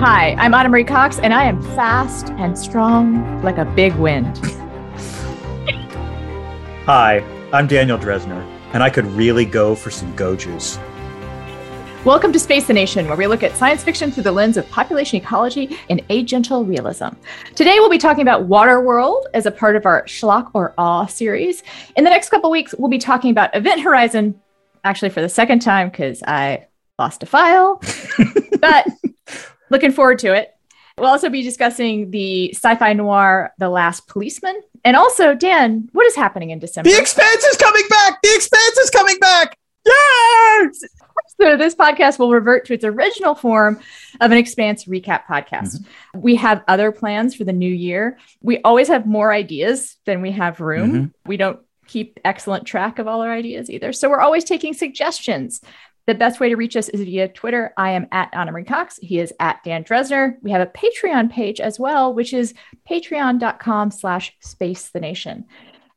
Hi, I'm Anna Marie Cox, and I am fast and strong like a big wind. Hi, I'm Daniel Drezner, and I could really go for some go-juice. Welcome to Space the Nation, where we look at science fiction through the lens of population ecology and agential realism. Today, we'll be talking about Waterworld as a part of our Schlock or Awe series. In the next couple weeks, we'll be talking about Event Horizon, actually for the second time, because I lost a file, but looking forward to it. We'll also be discussing the sci-fi noir, The Last Policeman. And also, Dan, what is happening in December? The Expanse is coming back! The Expanse is coming back! Yes! So this podcast will revert to its original form of an Expanse recap podcast. Mm-hmm. We have other plans for the new year. We always have more ideas than we have room. Mm-hmm. We don't keep excellent track of all our ideas either. So we're always taking suggestions. The best way to reach us is via Twitter. I am at Anna Marie Cox. He is at Dan Drezner. We have a Patreon page as well, which is patreon.com/spacethenation.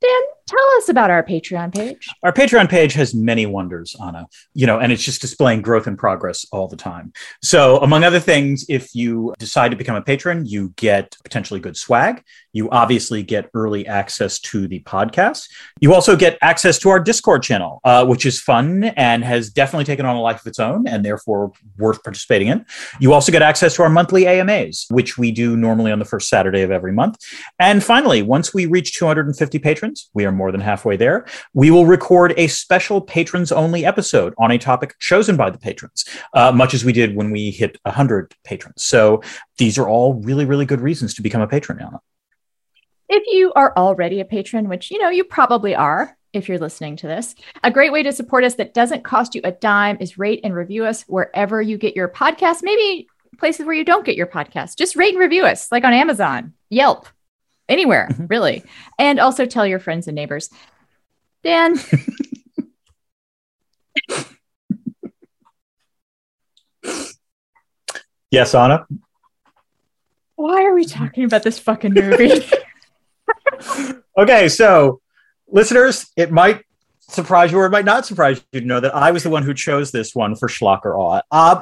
Dan, tell us about our Patreon page. Our Patreon page has many wonders, Anna, and it's just displaying growth and progress all the time. So among other things, if you decide to become a patron, you get potentially good swag. You obviously get early access to the podcast. You also get access to our Discord channel, which is fun and has definitely taken on a life of its own and therefore worth participating in. You also get access to our monthly AMAs, which we do normally on the first Saturday of every month. And finally, once we reach 250 patrons, we are more than halfway there. We will record a special patrons-only episode on a topic chosen by the patrons, much as we did when we hit 100 patrons. So these are all really, really good reasons to become a patron, Anna. If you are already a patron, which, you probably are if you're listening to this, a great way to support us that doesn't cost you a dime is rate and review us wherever you get your podcast, maybe places where you don't get your podcast. Just rate and review us, like on Amazon, Yelp. Anywhere, really. And also tell your friends and neighbors. Dan. Yes, Anna? Why are we talking about this fucking movie? Okay, so listeners, it might surprise you or it might not surprise you to know that I was the one who chose this one for Schlock or Awe.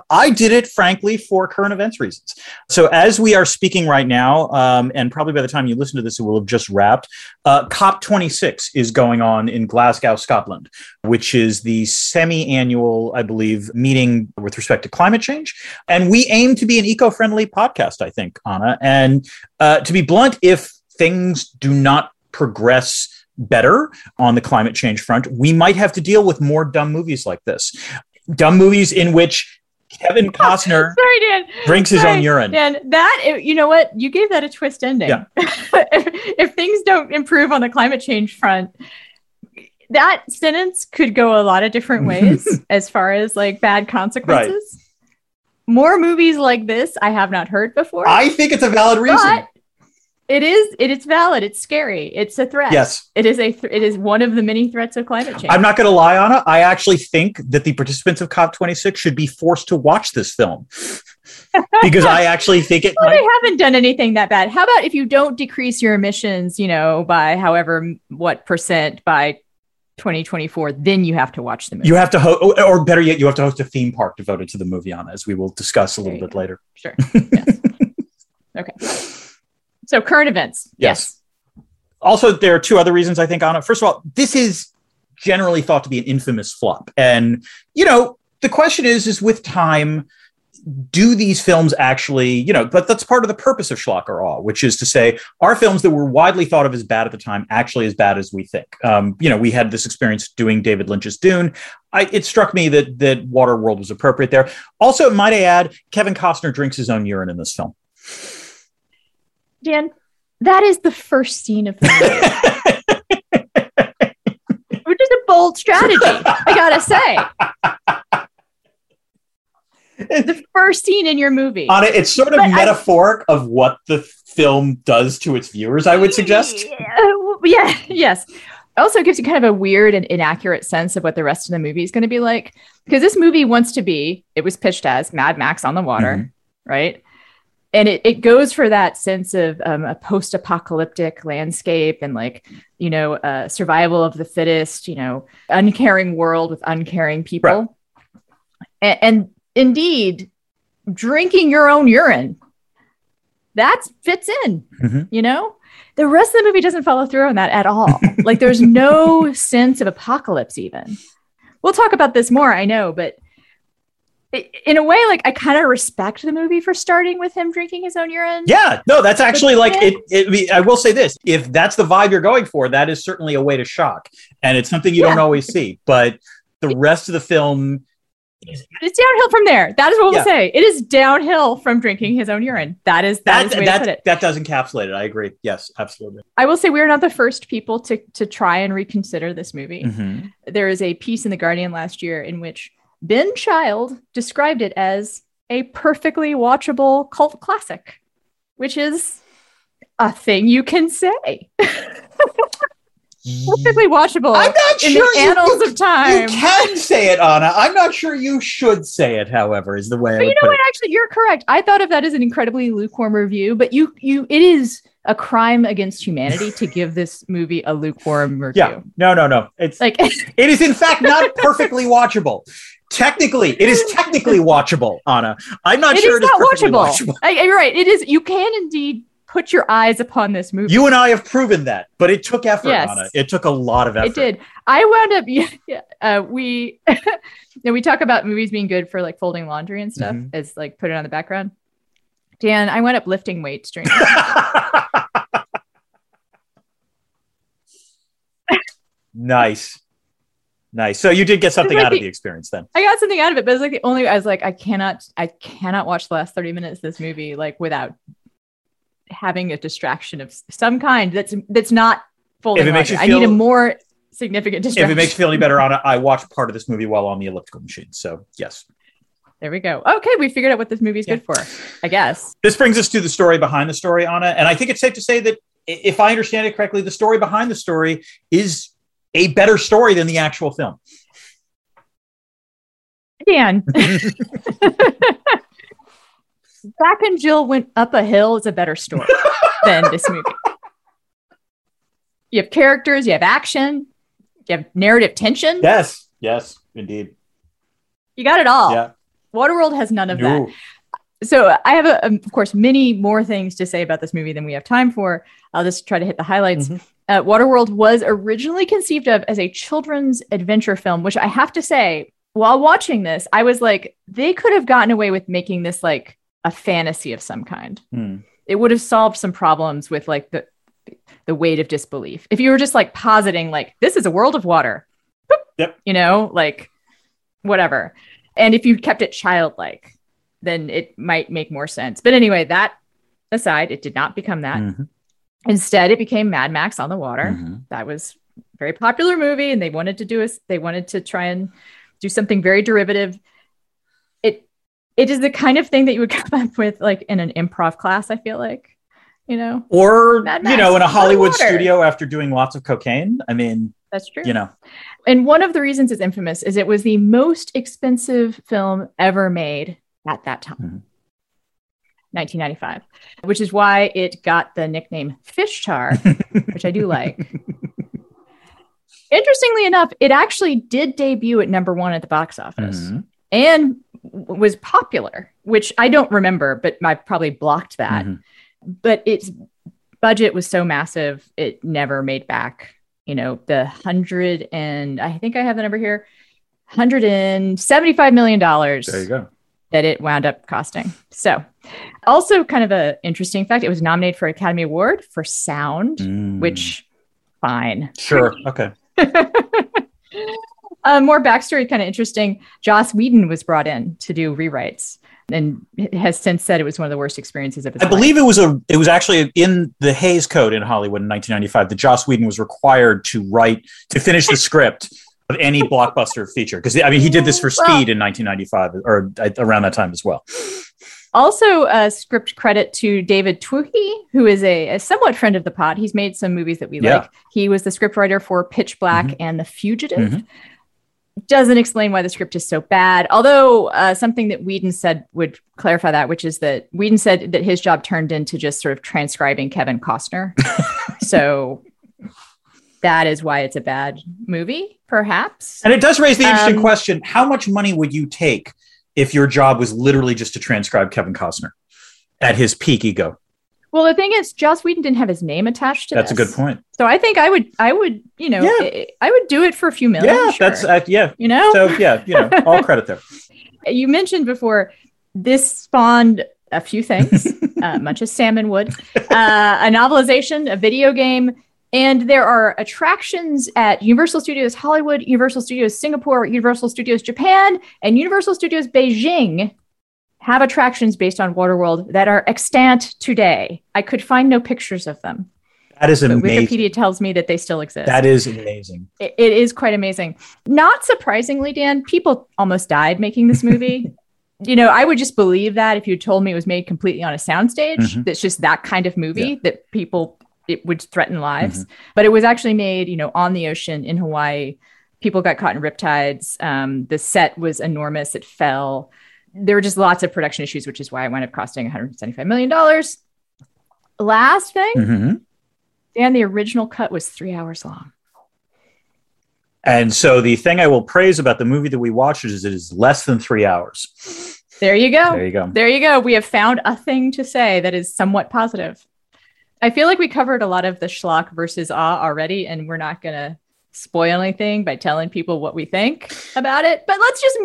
I did it, frankly, for current events reasons. So as we are speaking right now, and probably by the time you listen to this, it will have just wrapped, COP26 is going on in Glasgow, Scotland, which is the semi-annual, I believe, meeting with respect to climate change. And we aim to be an eco-friendly podcast, I think, Anna. And to be blunt, if things do not progress better on the climate change front, we might have to deal with more dumb movies like this. Dumb movies in which Kevin Costner drinks his own urine. Dan, that, you know what? You gave that a twist ending. Yeah. If things don't improve on the climate change front, that sentence could go a lot of different ways as far as like bad consequences. Right. More movies like this I have not heard before. I think it's a valid reason. It's valid. It's scary. It's a threat. Yes. It is one of the many threats of climate change. I'm not going to lie, Anna. I actually think that the participants of COP26 should be forced to watch this film because I actually think it might. They haven't done anything that bad. How about if you don't decrease your emissions, by however what percent by 2024, then you have to watch the movie. You have to or better yet, you have to host a theme park devoted to the movie, Anna, as we will discuss a little bit later. Sure. Yes. Okay. So current events. Yes. Also, there are two other reasons I think on it. First of all, this is generally thought to be an infamous flop. And, the question is with time, do these films actually, but that's part of the purpose of Schlock or Awe, which is to say, are films that were widely thought of as bad at the time actually as bad as we think? We had this experience doing David Lynch's Dune. It struck me that Waterworld was appropriate there. Also, might I add, Kevin Costner drinks his own urine in this film. Dan, that is the first scene of the movie. Which is a bold strategy, I gotta say. The first scene in your movie. Anna, it's sort of metaphoric of what the film does to its viewers, I would suggest. Yes. Also gives you kind of a weird and inaccurate sense of what the rest of the movie is going to be like. Because this movie wants to be, it was pitched as Mad Max on the water, right? And it goes for that sense of a post-apocalyptic landscape and survival of the fittest, uncaring world with uncaring people. Right. And indeed, drinking your own urine. That fits in, you know? The rest of the movie doesn't follow through on that at all. Like, there's no sense of apocalypse even. We'll talk about this more, I know, but in a way, like, I kind of respect the movie for starting with him drinking his own urine. Yeah, no, that's actually like, I will say this, if that's the vibe you're going for, that is certainly a way to shock. And it's something you don't always see, but the rest of the film... It's downhill from there. That is what we'll say. It is downhill from drinking his own urine. That is the way to put it. That does encapsulate it. I agree. Yes, absolutely. I will say we are not the first people to try and reconsider this movie. Mm-hmm. There is a piece in The Guardian last year in which Ben Child described it as a perfectly watchable cult classic, which is a thing you can say. Perfectly watchable. I'm not sure in the annals of time. You can say it, Anna. I'm not sure you should say it, however, is the way. But you know what? Actually, you're correct. I thought of that as an incredibly lukewarm review, but it is a crime against humanity to give this movie a lukewarm review. Yeah. No. It's like it is in fact not perfectly watchable. Technically, it is technically watchable, Anna. I'm not sure it is perfectly watchable. You're right. It is. You can indeed put your eyes upon this movie. You and I have proven that, but it took effort, Anna. It took a lot of effort. It did. I wound up, we talk about movies being good for like folding laundry and stuff, as like put it on the background. Dan, I wound up lifting weights during Nice. So you did get something out of the experience then. I got something out of it, but it's like I cannot watch the last 30 minutes of this movie like without having a distraction of some kind that's not folding laundry. I need a more significant distraction. If it makes you feel any better, Anna, I watched part of this movie while on the elliptical machine. So yes. There we go. Okay, we figured out what this movie is good for, I guess. This brings us to the story behind the story, Anna. And I think it's safe to say that if I understand it correctly, the story behind the story is a better story than the actual film. Dan. Zach and Jill went up a hill is a better story than this movie. You have characters, you have action, you have narrative tension. Yes, indeed. You got it all. Yeah. Waterworld has none of that. So I have, of course, many more things to say about this movie than we have time for. I'll just try to hit the highlights. Waterworld was originally conceived of as a children's adventure film, which I have to say, while watching this, I was like, they could have gotten away with making this like a fantasy of some kind. It would have solved some problems with like the weight of disbelief. If you were just like positing like, this is a world of water, you know, like whatever. And if you kept it childlike, then it might make more sense. But anyway, that aside, it did not become that. Instead, it became Mad Max on the Water. That was a very popular movie, and they wanted to try and do something very derivative. It is the kind of thing that you would come up with like in an improv class, I feel like, you know, or, you know, in a Hollywood studio after doing lots of cocaine. I mean, that's true. You know, and one of the reasons it's infamous is it was the most expensive film ever made at that time, 1995, which is why it got the nickname Fish Tar, which I do like. Interestingly enough, it actually did debut at number one at the box office and was popular, which I don't remember, but I probably blocked that. But its budget was so massive, it never made back. You know, the $175 million that it wound up costing. So also kind of an interesting fact, it was nominated for an Academy Award for sound, which fine. Sure. Okay. More backstory, kind of interesting. Joss Whedon was brought in to do rewrites and has since said it was one of the worst experiences of his life. I believe it was actually in the Hays Code in Hollywood in 1995 that Joss Whedon was required to finish the script of any blockbuster feature. Because, I mean, he did this for Speed in 1995 or around that time as well. Also, script credit to David Twohy, who is a somewhat friend of the pod. He's made some movies that we like. He was the scriptwriter for Pitch Black and The Fugitive. Doesn't explain why the script is so bad. Although something that Whedon said would clarify that, which is that Whedon said that his job turned into just sort of transcribing Kevin Costner. So that is why it's a bad movie, perhaps. And it does raise the interesting question, how much money would you take if your job was literally just to transcribe Kevin Costner at his peak ego? Well, the thing is, Joss Whedon didn't have his name attached to That's a good point. So I think I would, you know, yeah. I would do it for a few million. Yeah, sure. That's, yeah. You know? So, yeah, you know, all credit there. You mentioned before, this spawned a few things, much as salmon would, a novelization, a video game, and there are attractions at Universal Studios Hollywood, Universal Studios Singapore, Universal Studios Japan, and Universal Studios Beijing have attractions based on Waterworld that are extant today. I could find no pictures of them. That is amazing. Wikipedia tells me that they still exist. That is amazing. It is quite amazing. Not surprisingly, Dan, people almost died making this movie. You know, I would just believe that if you told me it was made completely on a soundstage, mm-hmm. that's just that kind of movie yeah. that people, it would threaten lives. Mm-hmm. But it was actually made, you know, on the ocean in Hawaii. People got caught in riptides. The set was enormous. It fell. There were just lots of production issues, which is why it wound up costing $175 million. Last thing, mm-hmm. Dan, the original cut was 3 hours long. And so the thing I will praise about the movie that we watched is it is less than 3 hours. There you go. There you go. There you go. We have found a thing to say that is somewhat positive. I feel like we covered a lot of the schlock versus awe already, and we're not going to spoil anything by telling people what we think about it. But let's just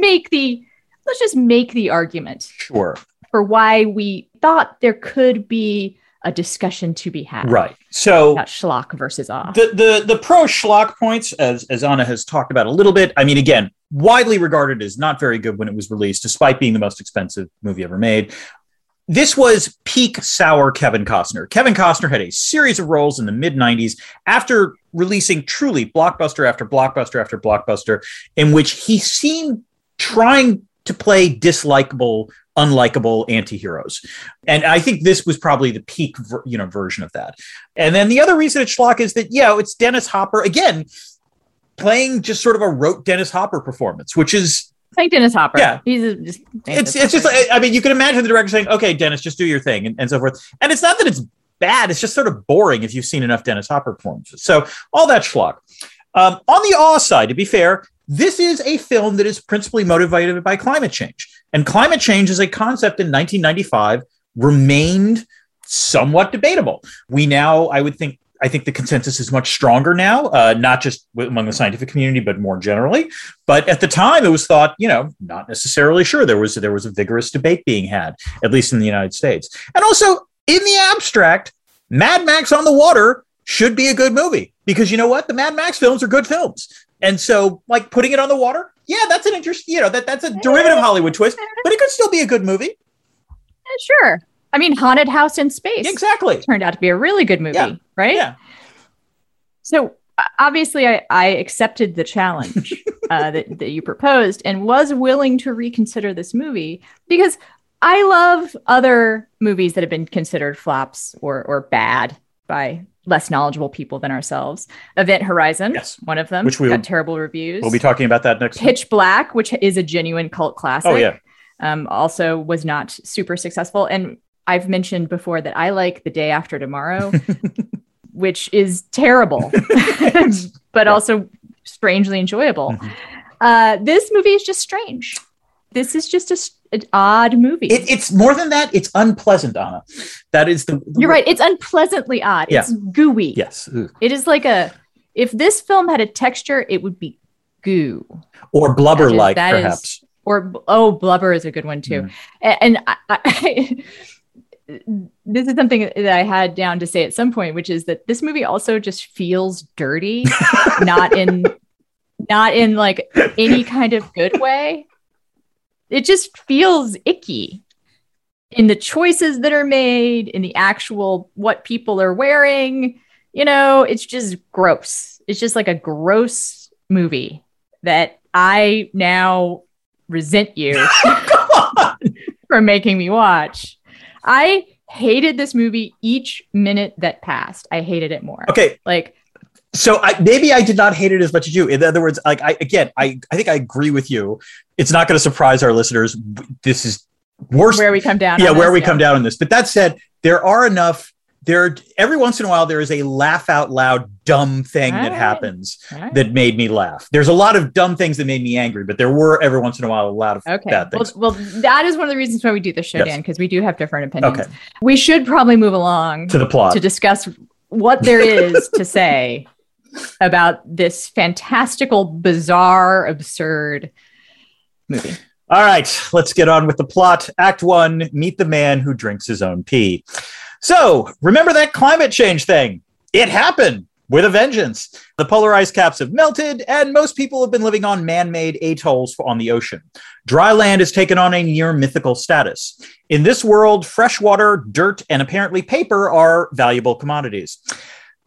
make the argument. Sure. For why we thought there could be a discussion to be had. Right. So about schlock versus awe. The pro schlock points, as Anna has talked about a little bit. I mean, again, widely regarded as not very good when it was released, despite being the most expensive movie ever made. This was peak sour Kevin Costner. Kevin Costner had a series of roles in the mid-90s after releasing truly blockbuster after blockbuster after blockbuster, in which he seemed trying to play dislikable, unlikable anti-heroes. And I think this was probably the peak version of that. And then the other reason it's schlock is that, yeah, it's Dennis Hopper, again, playing just sort of a rote Dennis Hopper performance, which is... Like Dennis Hopper. Yeah. It's just, I mean, you can imagine the director saying, okay, Dennis, just do your thing and so forth. And it's not that it's bad. It's just sort of boring if you've seen enough Dennis Hopper performances. So all that schlock. On the awe side, to be fair, this is a film that is principally motivated by climate change. And climate change as a concept in 1995 remained somewhat debatable. We now, I think the consensus is much stronger now, not just among the scientific community, but more generally. But at the time, it was thought, you know, not necessarily sure. There was a vigorous debate being had, at least in the United States. And also, in the abstract, Mad Max on the Water should be a good movie because, you know what? The Mad Max films are good films. And so, like, putting it on the water, yeah, that's an interesting, you know, that's a derivative Hollywood twist, but it could still be a good movie. Sure. I mean, Haunted House in Space. Exactly. Turned out to be a really good movie, yeah. Right? Yeah. So obviously I accepted the challenge that you proposed and was willing to reconsider this movie because I love other movies that have been considered flops or bad by less knowledgeable people than ourselves. Event Horizon, yes. One of them, which got terrible reviews. We'll be talking about that next. Pitch Black, which is a genuine cult classic. Oh, yeah. Also was not super successful. And I've mentioned before that I like The Day After Tomorrow, which is terrible, but also strangely enjoyable. Mm-hmm. This movie is just strange. This is just an odd movie. It's more than that. It's unpleasant, Anna. That is the You're right. It's unpleasantly odd. Yeah. It's gooey. Yes. Ooh. It is like if this film had a texture, it would be goo. Or blubber-like, perhaps. Blubber is a good one, too. Mm. And this is something that I had down to say at some point, which is that this movie also just feels dirty, not in like any kind of good way. It just feels icky in the choices that are made, in the actual what people are wearing. You know, it's just gross. It's just like a gross movie that I now resent you for making me watch. I hated this movie each minute that passed. I hated it more. Okay. Like, so maybe I did not hate it as much as you. In other words, like I think I agree with you. It's not going to surprise our listeners. This is worse. Where we come down. Yeah, where we come down on this. But that said, there are enough there, every once in a while, there is a laugh out loud, dumb thing that happens that made me laugh. There's a lot of dumb things that made me angry, but there were every once in a while a lot of bad things. Well, that is one of the reasons why we do this show, Dan, because we do have different opinions. Okay. We should probably move along to the plot to discuss what there is to say about this fantastical, bizarre, absurd movie. All right, let's get on with the plot. Act one, meet the man who drinks his own pee. So remember that climate change thing? It happened with a vengeance. The polar ice caps have melted, and most people have been living on man-made atolls on the ocean. Dry land has taken on a near-mythical status. In this world, fresh water, dirt, and apparently paper are valuable commodities.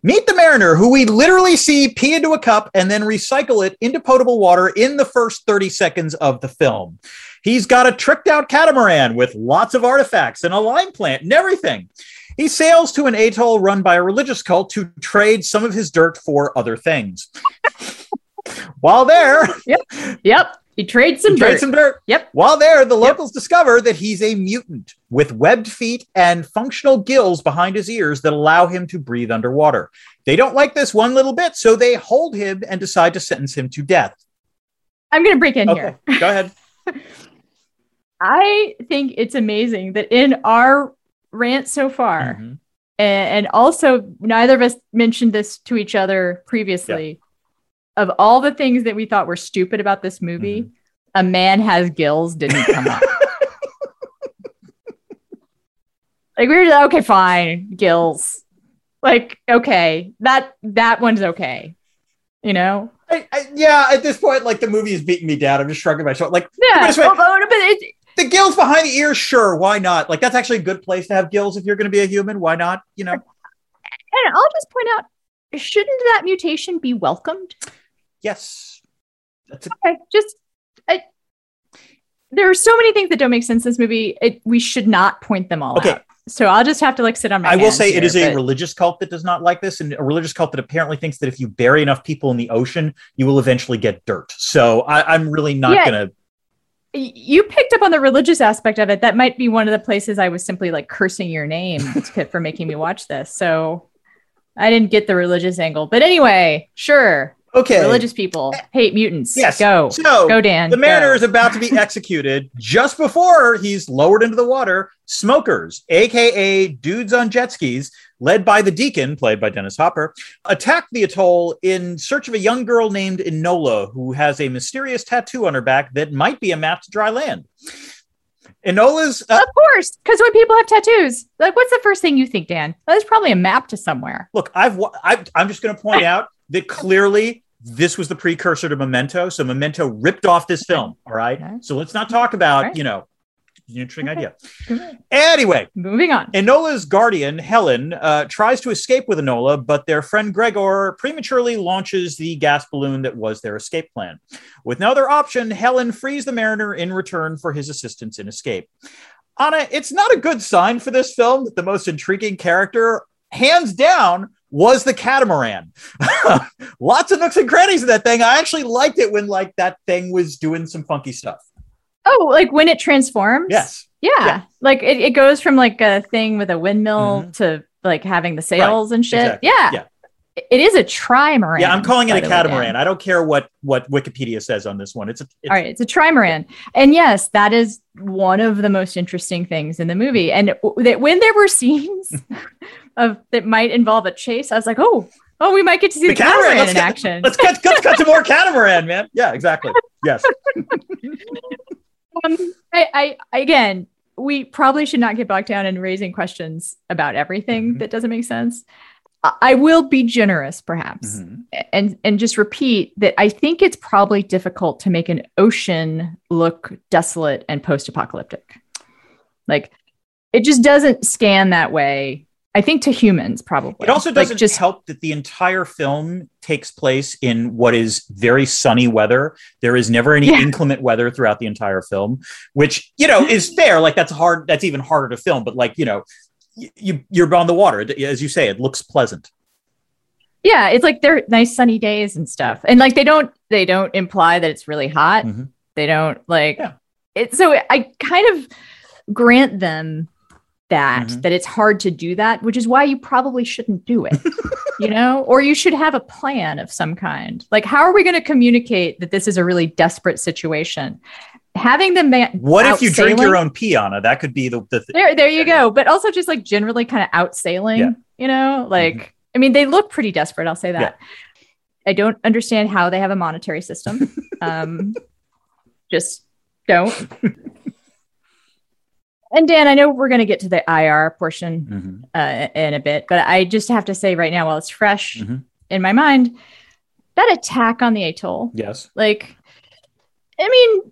Meet the mariner, who we literally see pee into a cup and then recycle it into potable water in the first 30 seconds of the film. He's got a tricked-out catamaran with lots of artifacts and a lime plant and everything. He sails to an atoll run by a religious cult to trade some of his dirt for other things. While there... Yep. He trades some dirt. Yep. While there, the locals discover that he's a mutant with webbed feet and functional gills behind his ears that allow him to breathe underwater. They don't like this one little bit, so they hold him and decide to sentence him to death. I'm going to break in here. Go ahead. I think it's amazing that in our rant so far, and also neither of us mentioned this to each other previously, of all the things that we thought were stupid about this movie, a man has gills didn't come up. Like, we were like, okay, fine, gills. Like, okay, that one's okay. You know? I at this point, like, the movie is beating me down. I'm just shrugging my shoulders. Like, the gills behind the ears, sure, why not? Like, that's actually a good place to have gills if you're going to be a human. Why not? You know? And I'll just point out, shouldn't that mutation be welcomed? Yes. That's okay. There are so many things that don't make sense in this movie. We should not point them all out. So I'll just have to sit on my hands. I will say it is a religious cult that does not like this, and a religious cult that apparently thinks that if you bury enough people in the ocean, you will eventually get dirt. So I'm really not going to... You picked up on the religious aspect of it. That might be one of the places I was simply cursing your name for making me watch this. So I didn't get the religious angle, but anyway, sure. Okay. Religious people hate mutants. Yes. Go. So go, Dan. The mariner is about to be executed. Just before he's lowered into the water, smokers, aka dudes on jet skis, led by the deacon, played by Dennis Hopper, attack the atoll in search of a young girl named Enola, who has a mysterious tattoo on her back that might be a map to dry land. Enola's... of course, because when people have tattoos, what's the first thing you think, Dan? Well, there's probably a map to somewhere. Look, I'm just going to point out that clearly this was the precursor to Memento, so Memento ripped off this film, all right? Okay. So let's not talk about, interesting idea. Anyway, moving on. Enola's guardian, Helen, tries to escape with Enola, but their friend Gregor prematurely launches the gas balloon that was their escape plan. With no other option, Helen frees the mariner in return for his assistance in escape. Anna, it's not a good sign for this film that the most intriguing character, hands down, was the catamaran. Lots of nooks and crannies in that thing. I actually liked it when that thing was doing some funky stuff. Oh, when it transforms? Yes. Yeah. It goes from a thing with a windmill to having the sails and shit. Exactly. Yeah. It is a trimaran. Yeah, I'm calling it a catamaran. I don't care what Wikipedia says on this one. It's a trimaran. And yes, that is one of the most interesting things in the movie. And when there were scenes that might involve a chase, I was like, oh, we might get to see the catamaran in action. Let's cut to more catamaran, man. Yeah, exactly. Yes. Again, we probably should not get bogged down in raising questions about everything that doesn't make sense. I will be generous, perhaps, and just repeat that I think it's probably difficult to make an ocean look desolate and post-apocalyptic. It just doesn't scan that way, I think, to humans, probably. It also doesn't help that the entire film takes place in what is very sunny weather. There is never any inclement weather throughout the entire film, which, is fair. That's hard. That's even harder to film. But you're on the water. As you say, it looks pleasant. Yeah. It's they're nice sunny days and stuff. And they don't imply that it's really hot. They don't it. So I kind of grant them that, that it's hard to do that, which is why you probably shouldn't do it, you know, or you should have a plan of some kind. Like, how are we going to communicate that this is a really desperate situation? Having them what if you drink your own pee, Anna? That could be the thing. There you go. But also just like generally kind of out sailing, you know, like, I mean, they look pretty desperate. I'll say that. Yeah. I don't understand how they have a monetary system. Just don't. And Dan, I know we're going to get to the IR portion in a bit, but I just have to say right now, while it's fresh in my mind, that attack on the atoll. Yes. Like, I mean,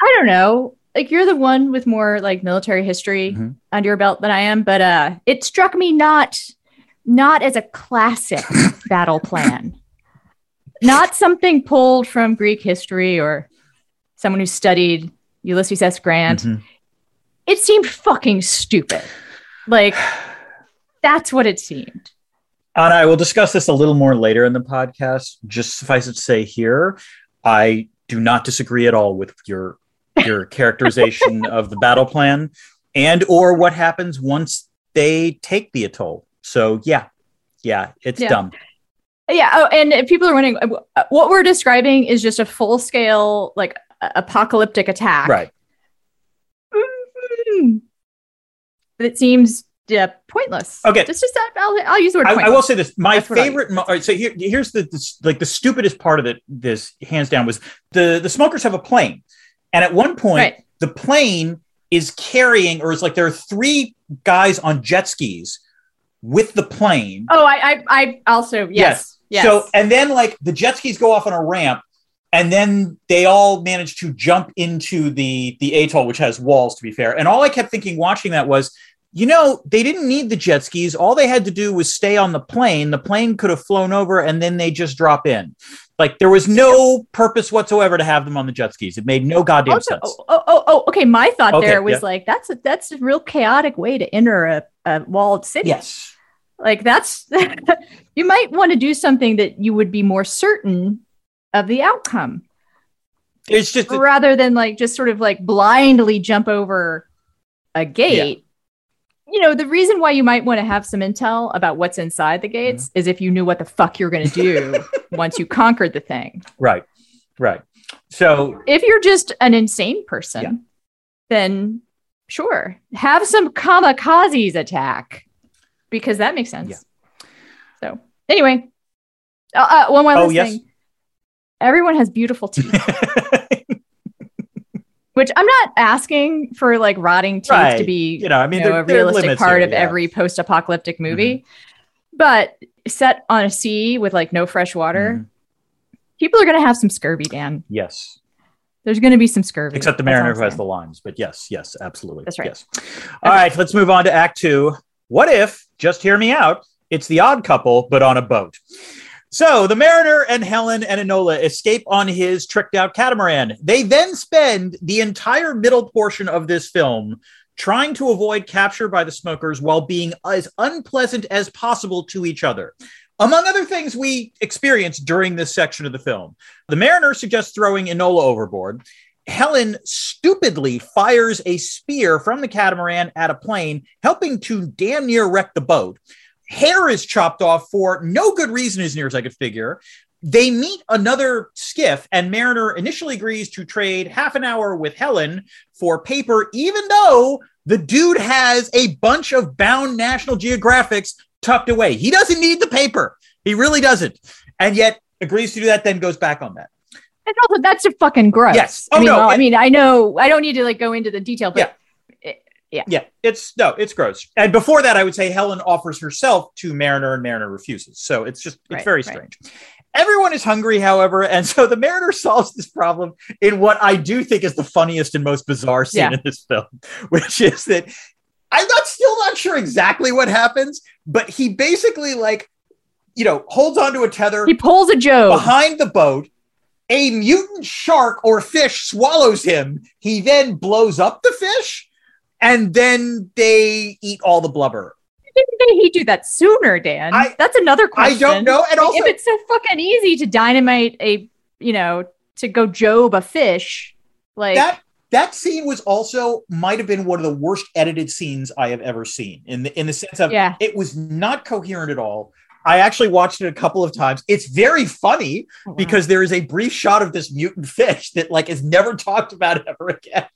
I don't know. Like, you're the one with more like military history under your belt than I am, but it struck me not as a classic battle plan, not something pulled from Greek history or someone who studied Ulysses S. Grant. It seemed fucking stupid. Like, that's what it seemed. And I will discuss this a little more later in the podcast. Just suffice it to say here, I do not disagree at all with your characterization of the battle plan and or what happens once they take the atoll. So yeah, it's dumb. Yeah. Oh, and if people are wondering, what we're describing is just a full scale, like apocalyptic attack. Right. But it seems pointless. Okay, just I'll use the word. I will say this. My favorite. So here's the stupidest part of it. This hands down was the smokers have a plane, and at one point the plane is carrying, or it's like there are three guys on jet skis with the plane. Oh, I also yes. So and then like the jet skis go off on a ramp. And then they all managed to jump into the atoll, which has walls, to be fair. And all I kept thinking watching that was, you know, they didn't need the jet skis. All they had to do was stay on the plane. The plane could have flown over and then they just drop in. Like, there was no purpose whatsoever to have them on the jet skis. It made no goddamn sense. Oh, okay. My thought like, that's a real chaotic way to enter a walled city. Yes. Like, that's, you might want to do something that you would be more certain of the outcome. It's just rather than like just sort of like blindly jump over a gate. You know, the reason why you might want to have some intel about what's inside the gates is if you knew what the fuck you're going to do once you conquered the thing. Right. So if you're just an insane person, then sure, have some kamikazes attack, because that makes sense. So anyway, one more last thing. Everyone has beautiful teeth, which I'm not asking for like rotting teeth to be, you know, I mean, a realistic part of every post-apocalyptic movie, but set on a sea with like no fresh water, people are going to have some scurvy, Dan. Yes. There's going to be some scurvy. Except the mariner who has the limes, but yes, absolutely. That's right. Yes. All right. Let's move on to act 2. What if, just hear me out, it's the Odd Couple, but on a boat. So the mariner and Helen and Enola escape on his tricked out catamaran. They then spend the entire middle portion of this film trying to avoid capture by the smokers while being as unpleasant as possible to each other. Among other things we experience during this section of the film, the mariner suggests throwing Enola overboard. Helen stupidly fires a spear from the catamaran at a plane, helping to damn near wreck the boat. Hair is chopped off for no good reason, as near as I could figure. They meet another skiff, and Mariner initially agrees to trade half an hour with Helen for paper, even though the dude has a bunch of bound National Geographics tucked away. He doesn't need the paper. He really doesn't. And yet agrees to do that, then goes back on that. And also, that's a fucking gross. Yes. Oh, I mean, no. Well, I mean, I know I don't need to like go into the detail, but Yeah, it's gross. And before that, I would say Helen offers herself to Mariner and Mariner refuses. So it's very strange. Everyone is hungry, however. And so the Mariner solves this problem in what I do think is the funniest and most bizarre scene in this film, which is that I'm still not sure exactly what happens, but he basically like, you know, holds onto a tether. He pulls a joke behind the boat. A mutant shark or fish swallows him. He then blows up the fish. And then they eat all the blubber. Didn't he do that sooner, Dan? That's another question. I don't know. And also, if it's so fucking easy to dynamite to go job a fish, like that That scene was also, might have been one of the worst edited scenes I have ever seen, in the sense of it was not coherent at all. I actually watched it a couple of times. It's very funny because there is a brief shot of this mutant fish that like is never talked about ever again.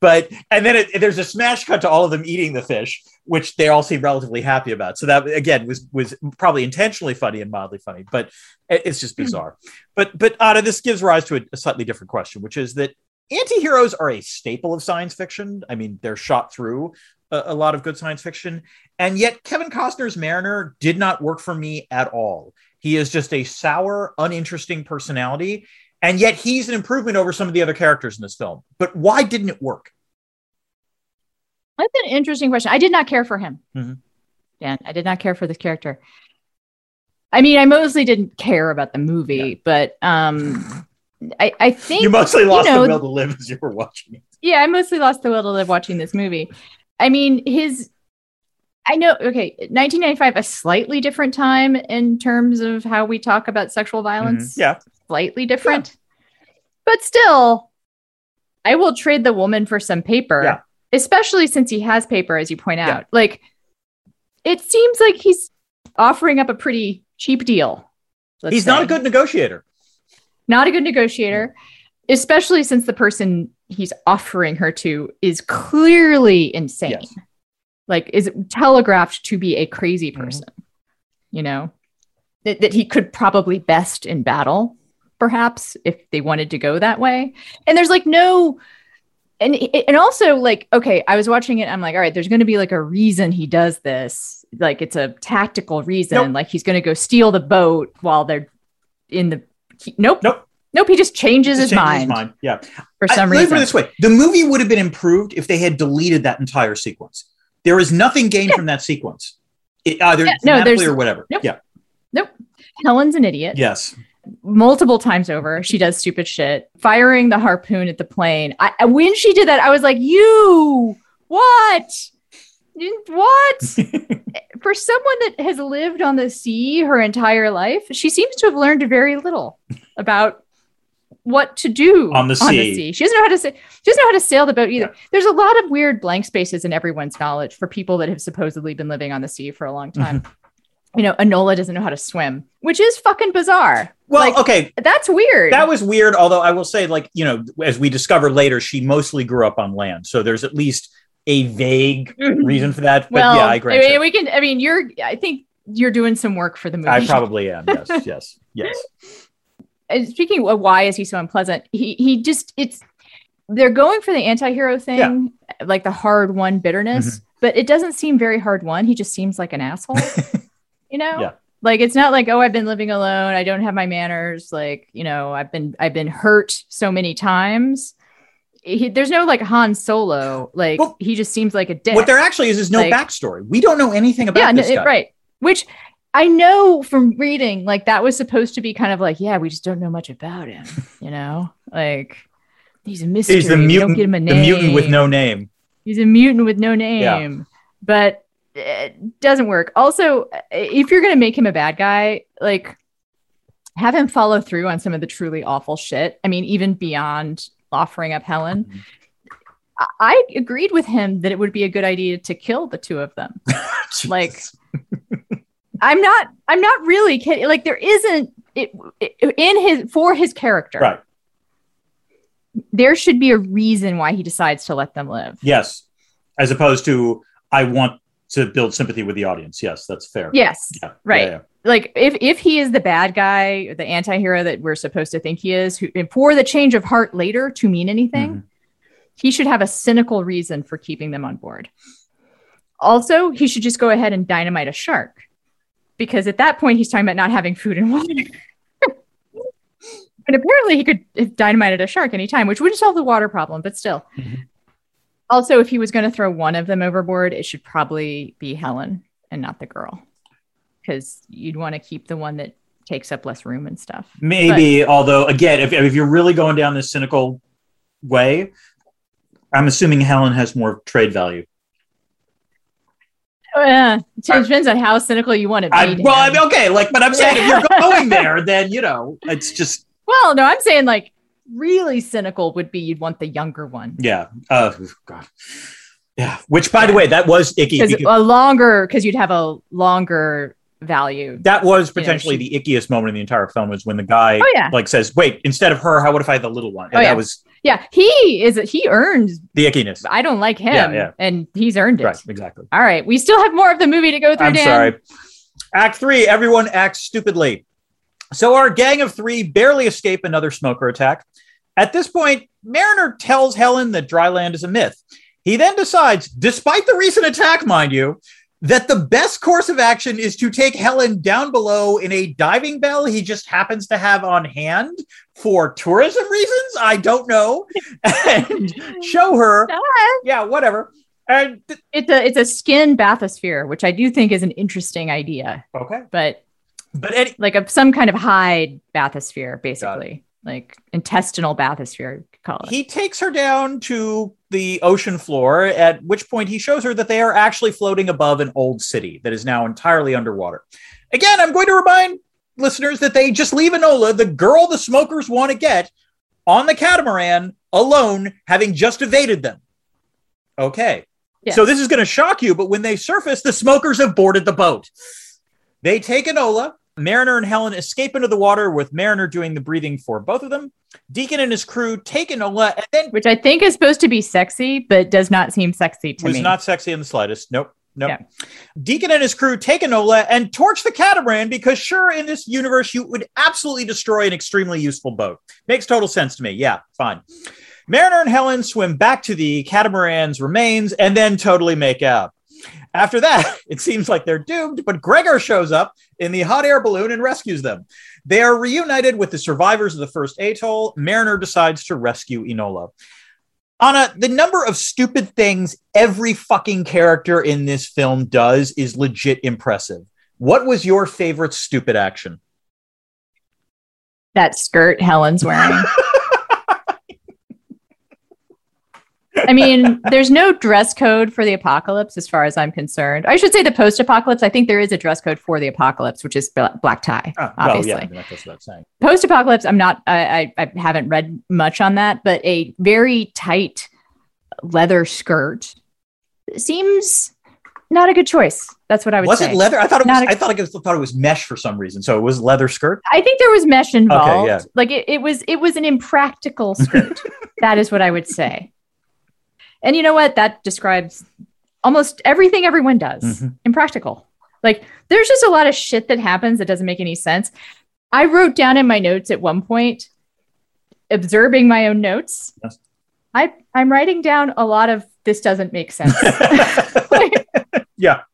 But, and then there's a smash cut to all of them eating the fish, which they all seem relatively happy about. So that again was probably intentionally funny and mildly funny, but it's just bizarre. But Anna, this gives rise to a slightly different question, which is that anti-heroes are a staple of science fiction. I mean, they're shot through a lot of good science fiction. And yet Kevin Costner's Mariner did not work for me at all. He is just a sour, uninteresting personality. And yet he's an improvement over some of the other characters in this film. But why didn't it work? That's an interesting question. I did not care for him. Mm-hmm. Dan, I did not care for this character. I mean, I mostly didn't care about the movie, but I think... You mostly lost the will to live as you were watching it. Yeah, I mostly lost the will to live watching this movie. I mean, his... I know, okay, 1995, a slightly different time in terms of how we talk about sexual violence. Mm-hmm. Yeah. Slightly different, but still, I will trade the woman for some paper, especially since he has paper, as you point out. Like, it seems like he's offering up a pretty cheap deal. He's not a good negotiator. Not a good negotiator, especially since the person he's offering her to is clearly insane. Yes. Like, is telegraphed to be a crazy person, you know, that he could probably best in battle. Perhaps if they wanted to go that way. And there's like no, and also like, okay, I was watching it. I'm like, all right, there's going to be like a reason he does this. Like it's a tactical reason. Nope. Like he's going to go steal the boat while they're in the, Nope. He just changes his mind. Yeah. For some reason. Let me put it this way. The movie would have been improved if they had deleted that entire sequence. There is nothing gained from that sequence. It, either there's or whatever. Nope. Yeah. Nope. Helen's an idiot. Yes. Multiple times over, she does stupid shit. Firing the harpoon at the plane. When she did that, I was like, "You what? What?" For someone that has lived on the sea her entire life, she seems to have learned very little about what to do on the sea. She doesn't know how to sail the boat either. Yeah. There's a lot of weird blank spaces in everyone's knowledge for people that have supposedly been living on the sea for a long time. You know, Enola doesn't know how to swim, which is fucking bizarre. Well, like, okay. That's weird. That was weird. Although I will say, like, you know, as we discover later, she mostly grew up on land. So there's at least a vague reason for that. But well, yeah, I agree. I mean, I think you're doing some work for the movie. I probably am. Yes, yes. And speaking of why is he so unpleasant? He just, they're going for the anti-hero thing, like the hard won bitterness, but it doesn't seem very hard won. He just seems like an asshole. You know, like, it's not like, oh, I've been living alone. I don't have my manners. Like, you know, I've been hurt so many times. There's no like Han Solo. Like, well, he just seems like a dick. What there actually is no like, backstory. We don't know anything about this guy. Right. Which I know from reading, like that was supposed to be kind of like, yeah, we just don't know much about him. You know, like he's a mystery. He's the mutant, we don't get him a name. The mutant with no name. He's a mutant with no name. Yeah. But it doesn't work. Also, if you're going to make him a bad guy, like have him follow through on some of the truly awful shit. I mean, even beyond offering up Helen, I agreed with him that it would be a good idea to kill the two of them. Like, I'm not really kidding. Like there isn't for his character, right? There should be a reason why he decides to let them live. Yes. As opposed to, I want to build sympathy with the audience. Yes, that's fair. Yes, yeah, right. Yeah, yeah. Like if he is the bad guy, the anti-hero that we're supposed to think he is, and for the change of heart later to mean anything, he should have a cynical reason for keeping them on board. Also, he should just go ahead and dynamite a shark. Because at that point, he's talking about not having food and water. And apparently he could have dynamited a shark anytime, which wouldn't solve the water problem, but still. Mm-hmm. Also, if he was going to throw one of them overboard, it should probably be Helen and not the girl, because you'd want to keep the one that takes up less room and stuff. Maybe, although, again, if you're really going down this cynical way, I'm assuming Helen has more trade value. It depends on how cynical you want to be. But I'm saying if you're going there, then, you know, it's just... Well, no, I'm saying like, really cynical would be you'd want the younger one. Yeah. God. Yeah. Which, by the way, that was icky. Because you'd have a longer value. That was potentially the ickiest moment in the entire film, was when the guy like says, wait, instead of her, how would if I had the little one? And that was... Yeah, he earned the ickiness. I don't like him, and he's earned it. Right, exactly. All right, we still have more of the movie to go through, Dan. Sorry. Act 3, everyone acts stupidly. So our gang of three barely escape another smoker attack. At this point, Mariner tells Helen that dry land is a myth. He then decides, despite the recent attack, mind you, that the best course of action is to take Helen down below in a diving bell he just happens to have on hand for tourism reasons, I don't know, and show her. Yeah, whatever. And it's a skin bathysphere, which I do think is an interesting idea. Okay. But like some kind of hide bathysphere, basically. Like intestinal bathysphere, you could call it. He takes her down to the ocean floor, at which point he shows her that they are actually floating above an old city that is now entirely underwater. Again, I'm going to remind listeners that they just leave Enola, the girl the smokers want to get, on the catamaran alone, having just evaded them. Okay. Yes. So this is going to shock you, but when they surface, the smokers have boarded the boat. They take Enola. Mariner and Helen escape into the water, with Mariner doing the breathing for both of them. Deacon and his crew take Enola, and then... Which I think is supposed to be sexy, but does not seem sexy to me. Was not sexy in the slightest. Nope. Yeah. Deacon and his crew take Enola and torch the catamaran because, sure, in this universe, you would absolutely destroy an extremely useful boat. Makes total sense to me. Yeah, fine. Mariner and Helen swim back to the catamaran's remains and then totally make out. After that, it seems like they're doomed, but Gregor shows up in the hot air balloon and rescues them. They are reunited with the survivors of the first atoll. Mariner decides to rescue Enola. Anna, the number of stupid things every fucking character in this film does is legit impressive. What was your favorite stupid action? That skirt Helen's wearing. I mean, there's no dress code for the apocalypse as far as I'm concerned. I should say the post-apocalypse. I think there is a dress code for the apocalypse, which is black tie, obviously. Well, yeah, that's what I'm saying. Post-apocalypse, I haven't read much on that, but a very tight leather skirt seems not a good choice. That's what I would say. Was it leather? I thought it was mesh for some reason. So it was leather skirt? I think there was mesh involved. Okay, yeah. Like it was an impractical skirt. That is what I would say. And you know what? That describes almost everything everyone does. Mm-hmm. Impractical. Like, there's just a lot of shit that happens that doesn't make any sense. I wrote down in my notes at one point, observing my own notes, yes. I'm writing down a lot of this doesn't make sense. Yeah.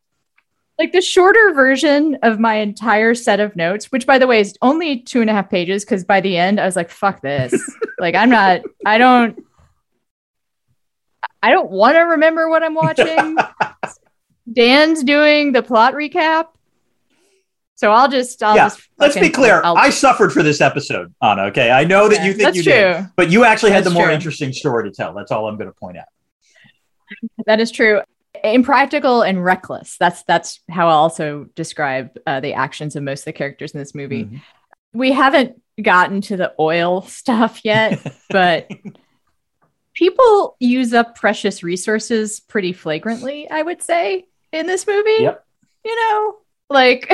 Like the shorter version of my entire set of notes, which, by the way, is only 2.5 pages, because by the end, I was like, fuck this. Like, I don't want to remember what I'm watching. Dan's doing the plot recap. So I'll just. Let's be clear. I suffered for this episode, Anna. Okay. I know that you think that's did, but you actually had the more interesting story to tell. That's all I'm going to point out. That is true. Impractical and reckless. That's how I'll also describe the actions of most of the characters in this movie. Mm-hmm. We haven't gotten to the oil stuff yet, but... People use up precious resources pretty flagrantly, I would say, in this movie. Yep. You know, like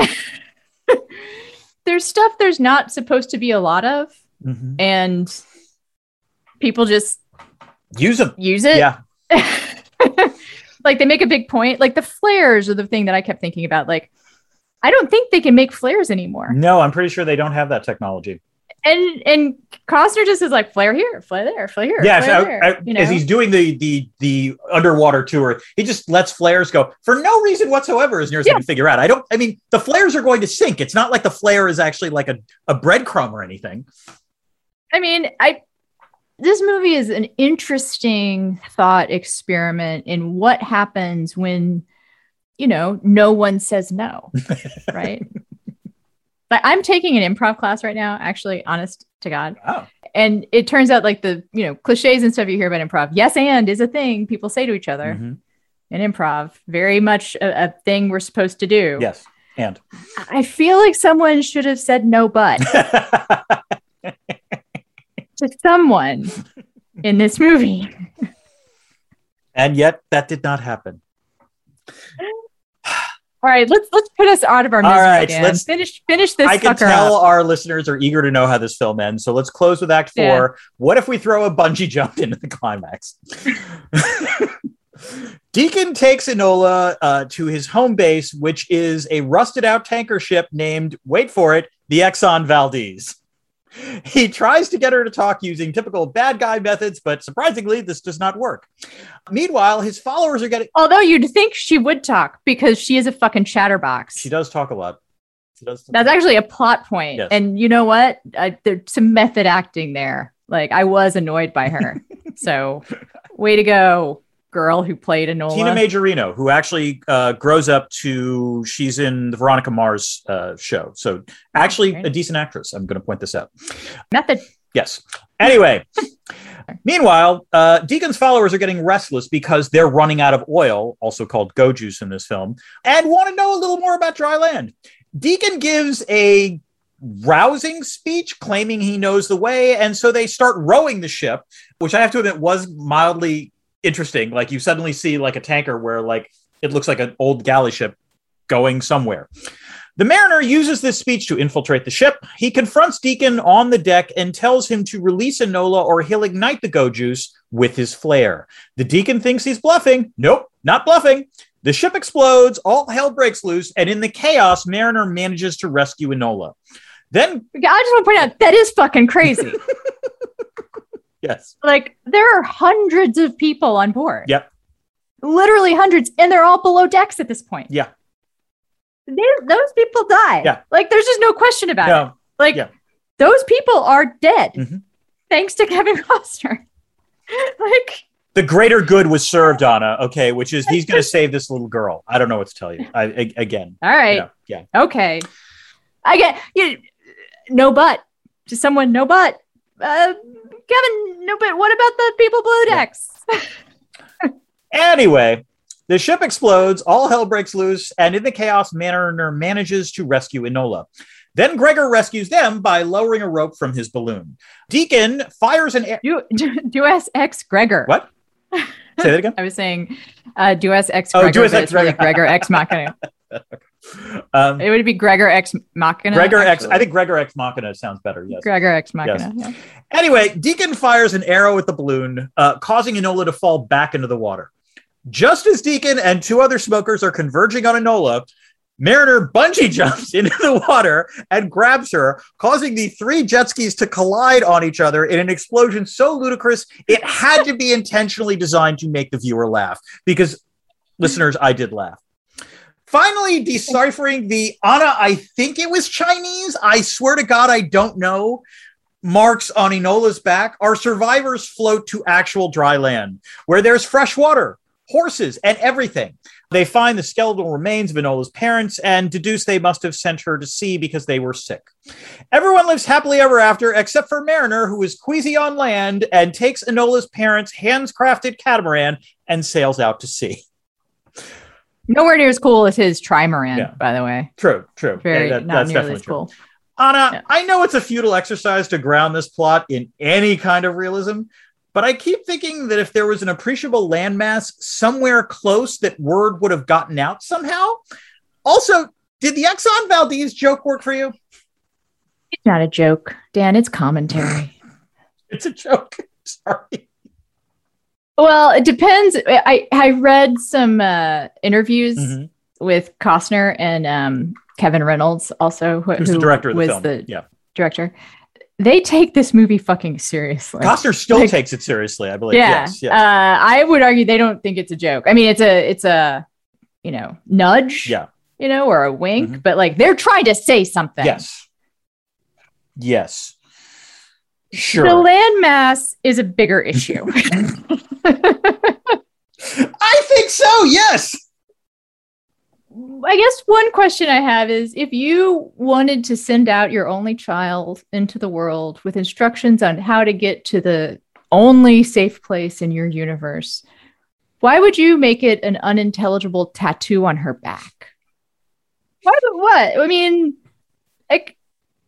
there's stuff there's not supposed to be a lot of, mm-hmm. and people just use them. Use it. Yeah. Like they make a big point. Like the flares are the thing that I kept thinking about. Like, I don't think they can make flares anymore. No, I'm pretty sure they don't have that technology. And Costner just is like, flare here, flare there, flare here. Yeah, flare there, you know? As he's doing the underwater tour, he just lets flares go for no reason whatsoever, as near as I can figure out. I mean, the flares are going to sink. It's not like the flare is actually like a breadcrumb or anything. I mean, this movie is an interesting thought experiment in what happens when, you know, no one says no, right? I'm taking an improv class right now, actually, honest to God. Wow. And it turns out like the, you know, cliches and stuff you hear about improv. Yes, and is a thing people say to each other mm-hmm. in improv. Very much a thing we're supposed to do. Yes. And I feel like someone should have said no, but to someone in this movie. And yet that did not happen. All right, let's put us out of our misery. All right, again. Let's finish this. I can tell up. Our listeners are eager to know how this film ends, so let's close with Act Four. Yeah. What if we throw a bungee jump into the climax? Deacon takes Enola to his home base, which is a rusted-out tanker ship named, wait for it, the Exxon Valdez. He tries to get her to talk using typical bad guy methods, but surprisingly, this does not work. Meanwhile, his followers are getting... Although you'd think she would talk, because she is a fucking chatterbox. She does talk a lot. She does talk. That's actually a plot point. Yes. And you know what? There's some method acting there. Like, I was annoyed by her. So, way to go, girl who played Enola. Tina Majorino, who actually grows up to, she's in the Veronica Mars show. So actually a decent actress. I'm going to point this out. Method. Yes. Anyway, meanwhile, Deacon's followers are getting restless because they're running out of oil, also called go juice in this film, and want to know a little more about dry land. Deacon gives a rousing speech claiming he knows the way. And so they start rowing the ship, which I have to admit was mildly interesting. Like, you suddenly see like a tanker where like it looks like an old galley ship going somewhere. The mariner uses this speech to infiltrate the ship. He confronts Deacon on the deck and tells him to release Enola or he'll ignite the go juice with his flare. The Deacon thinks he's bluffing. Nope, not bluffing. The ship explodes, all hell breaks loose, and in the chaos, Mariner manages to rescue Enola. Then I just want to point out that is fucking crazy. Yes. Like, there are hundreds of people on board. Yep. Literally hundreds. And they're all below decks at this point. Yeah. Those people die. Yeah. Like, there's just no question about it. Like, those people are dead. Mm-hmm. Thanks to Kevin Costner. Like, the greater good was served, Anna. Okay. Which is, he's going to save this little girl. I don't know what to tell you. Again. All right. You know, yeah. Okay. I get, you know, no but. Just someone, no but. Kevin, no, but what about the people below decks? Yeah. Anyway, the ship explodes, all hell breaks loose, and in the chaos, Mariner manages to rescue Enola. Then Gregor rescues them by lowering a rope from his balloon. Deacon fires an... U.S. X Gregor. What? Say that again? I was saying U.S. X Gregor, but it's really Gregor X Machina. It would be Gregor X Machina. I think Gregor X Machina sounds better. Yes. Gregor X Machina. Yes. Yeah. Anyway, Deacon fires an arrow at the balloon, causing Enola to fall back into the water. Just as Deacon and two other smokers are converging on Enola, Mariner bungee jumps into the water and grabs her, causing the three jet skis to collide on each other in an explosion so ludicrous it had to be intentionally designed to make the viewer laugh. Because, listeners, I did laugh. Finally, deciphering the Anna, I think it was Chinese, I swear to God, I don't know, marks on Enola's back, our survivors float to actual dry land where there's fresh water, horses, and everything. They find the skeletal remains of Enola's parents and deduce they must have sent her to sea because they were sick. Everyone lives happily ever after, except for Mariner, who is queasy on land and takes Enola's parents' handcrafted catamaran and sails out to sea. Nowhere near as cool as his trimaran, by the way. True. Very, yeah, that's definitely cool. Anna, I know it's a futile exercise to ground this plot in any kind of realism, but I keep thinking that if there was an appreciable landmass somewhere close, that word would have gotten out somehow. Also, did the Exxon Valdez joke work for you? It's not a joke, Dan. It's commentary. It's a joke. Sorry. Well, it depends. I read some interviews with Costner and Kevin Reynolds, also, who's the director of the film. Director. They take this movie fucking seriously. Costner still takes it seriously, I believe. Yeah. Yes. I would argue they don't think it's a joke. I mean, it's a nudge, or a wink, but like they're trying to say something. Yes. Sure. The landmass is a bigger issue. I think so, yes. I guess one question I have is, if you wanted to send out your only child into the world with instructions on how to get to the only safe place in your universe, why would you make it an unintelligible tattoo on her back? Why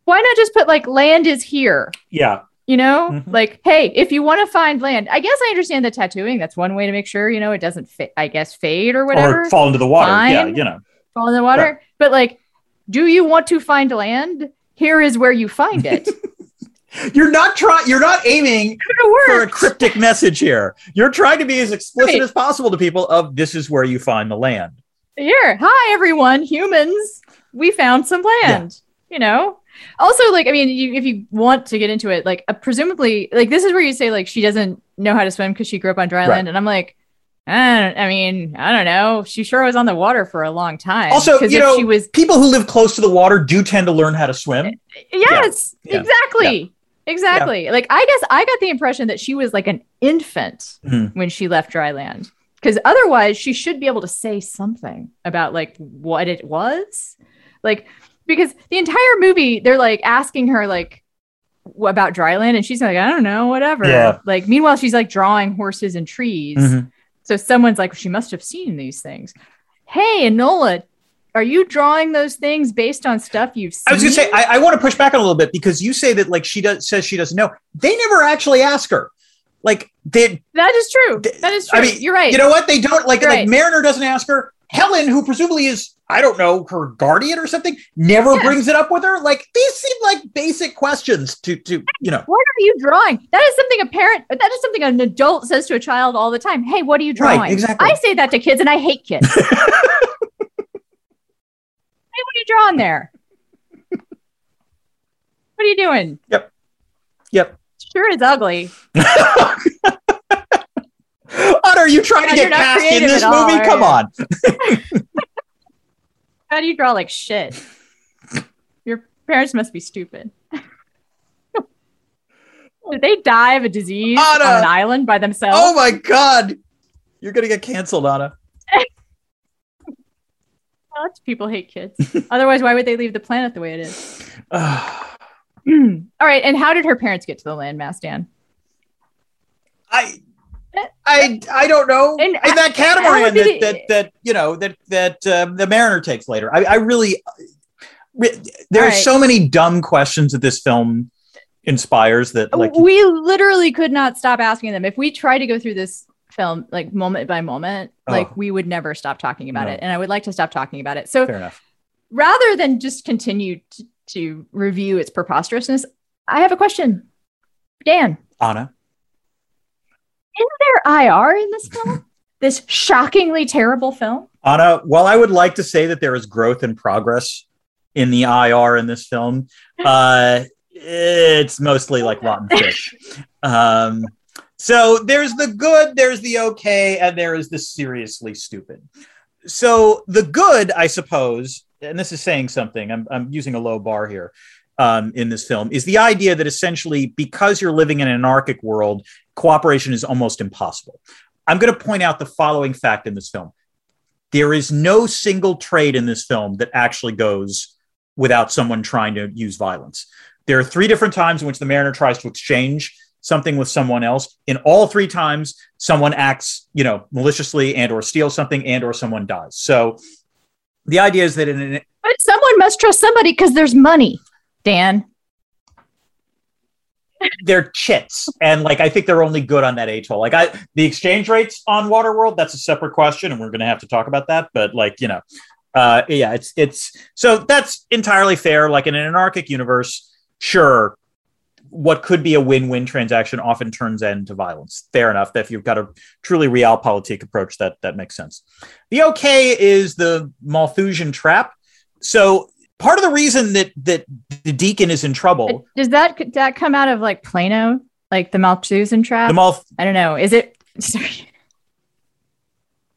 not just put, like, land is here? Yeah. you know, mm-hmm. like, hey, if you want to find land, I guess I understand the tattooing. That's one way to make sure, you know, it doesn't fit, I guess, fade or whatever. Or fall into the water. Fine. Yeah, you know. Fall in the water. Right. But like, do you want to find land? Here is where you find it. You're not aiming for a cryptic message here. You're trying to be as explicit as possible to people of this is where you find the land. Here. Hi, everyone. Humans. We found some land, you know? Also, like, I mean, if you want to get into it, like, presumably, like, this is where you say, like, she doesn't know how to swim because she grew up on dry land. And I'm like, I don't know. She sure was on the water for a long time. Also, you know, people who live close to the water do tend to learn how to swim. Yes, yeah. Exactly. Yeah. Exactly. Yeah. Like, I guess I got the impression that she was like an infant when she left dry land, because otherwise she should be able to say something about like what it was like, because the entire movie, they're like asking her like about dry land and she's like, I don't know, whatever. Yeah. Like, meanwhile, she's like drawing horses and trees. Mm-hmm. So someone's like, she must have seen these things. Hey, Enola, are you drawing those things based on stuff you've seen? I was going to say, I want to push back on a little bit because you say that like says she doesn't know. They never actually ask her. Like that is true. That is true. I mean, you're right. You know what? They don't like Mariner doesn't ask her. Helen, who presumably is, I don't know, her guardian or something, never brings it up with her. Like, these seem like basic questions to you know. What are you drawing? That is something that is something an adult says to a child all the time. Hey, what are you drawing? Right, exactly. I say that to kids and I hate kids. Hey, what are you drawing there? What are you doing? Yep. Sure, it's ugly. Otter, are you trying to get cast in this movie? Come on. How do you draw like shit? Your parents must be stupid. Did they die of a disease on an island by themselves? Oh my God. You're going to get canceled, Anna. Lots of people hate kids. Otherwise, why would they leave the planet the way it is? All right. And how did her parents get to the landmass, Dan? I don't know. In that catamaran that the Mariner takes later. There are so many dumb questions that this film inspires that like we literally could not stop asking them. If we try to go through this film like moment by moment, like we would never stop talking about it. And I would like to stop talking about it. So fair enough. Rather than just continue to review its preposterousness, I have a question. Dan. Anna. Is there IR in this film? This shockingly terrible film? Anna, while I would like to say that there is growth and progress in the IR in this film, it's mostly like rotten fish. So there's the good, there's the okay, and there is the seriously stupid. So the good, I suppose, and this is saying something, I'm using a low bar here in this film, is the idea that essentially because you're living in an anarchic world, cooperation is almost impossible. I'm going to point out the following fact in this film. There is no single trade in this film that actually goes without someone trying to use violence. There are three different times in which the Mariner tries to exchange something with someone else. In all three times, someone acts, you know, maliciously and or steals something and or someone dies. So the idea is that but someone must trust somebody because there's money, Dan. They're chits. And like, I think they're only good on that atoll. Like the exchange rates on Waterworld, that's a separate question. And we're going to have to talk about that. But like, you know, so that's entirely fair. Like in an anarchic universe, sure. What could be a win-win transaction often turns into violence. Fair enough. That if you've got a truly realpolitik approach, that makes sense. The okay is the Malthusian trap. So part of the reason that the Deacon is in trouble. Does that come out of like Plano? Like the Malthusian trap? I don't know. Is it? Sorry.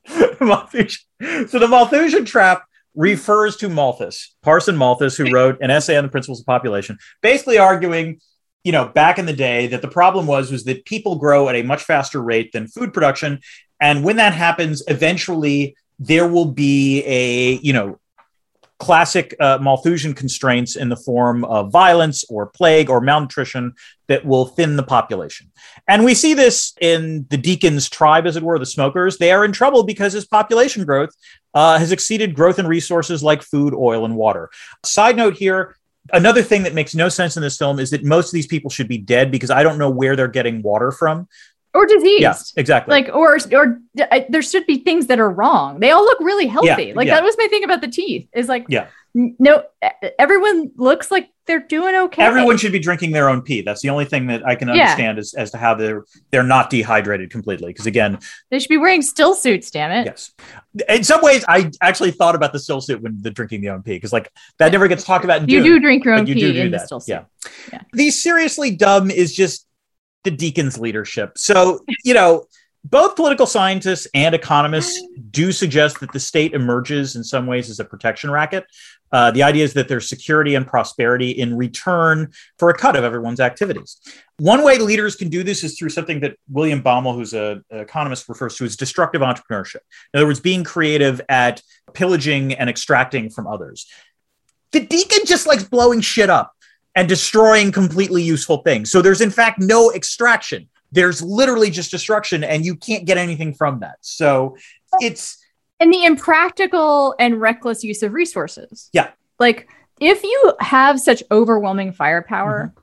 So the Malthusian trap refers to Malthus, Parson Malthus, who wrote an essay on the principles of population, basically arguing, you know, back in the day that the problem was that people grow at a much faster rate than food production. And when that happens, eventually there will be a, you know, classic Malthusian constraints in the form of violence or plague or malnutrition that will thin the population. And we see this in the Deacon's tribe, as it were, the smokers. They are in trouble because his population growth has exceeded growth in resources like food, oil, and water. Side note here, Another thing that makes no sense in this film is that most of these people should be dead, because I don't know where they're getting water from. Or diseased. Yeah, exactly. Like, or there should be things that are wrong. They all look really healthy. Yeah, like, yeah. That was my thing about the teeth, is like, yeah. No, everyone looks like they're doing okay. Everyone should be drinking their own pee. That's the only thing that I can understand as to how they're not dehydrated completely. Because again, they should be wearing still suits, damn it. Yes. In some ways, I actually thought about the still suit when the drinking the own pee, because like that never gets talked about in Dune. You do drink your own pee in the still suit. Yeah. The seriously dumb is just the deacon's leadership. So, you know, both political scientists and economists do suggest that the state emerges in some ways as a protection racket. The idea is that there's security and prosperity in return for a cut of everyone's activities. One way leaders can do this is through something that William Baumol, who's an economist, refers to as destructive entrepreneurship. In other words, being creative at pillaging and extracting from others. The deacon just likes blowing shit up and destroying completely useful things. So there's, in fact, no extraction. There's literally just destruction, and you can't get anything from that. So it's... And the impractical and reckless use of resources. Yeah. Like, if you have such overwhelming firepower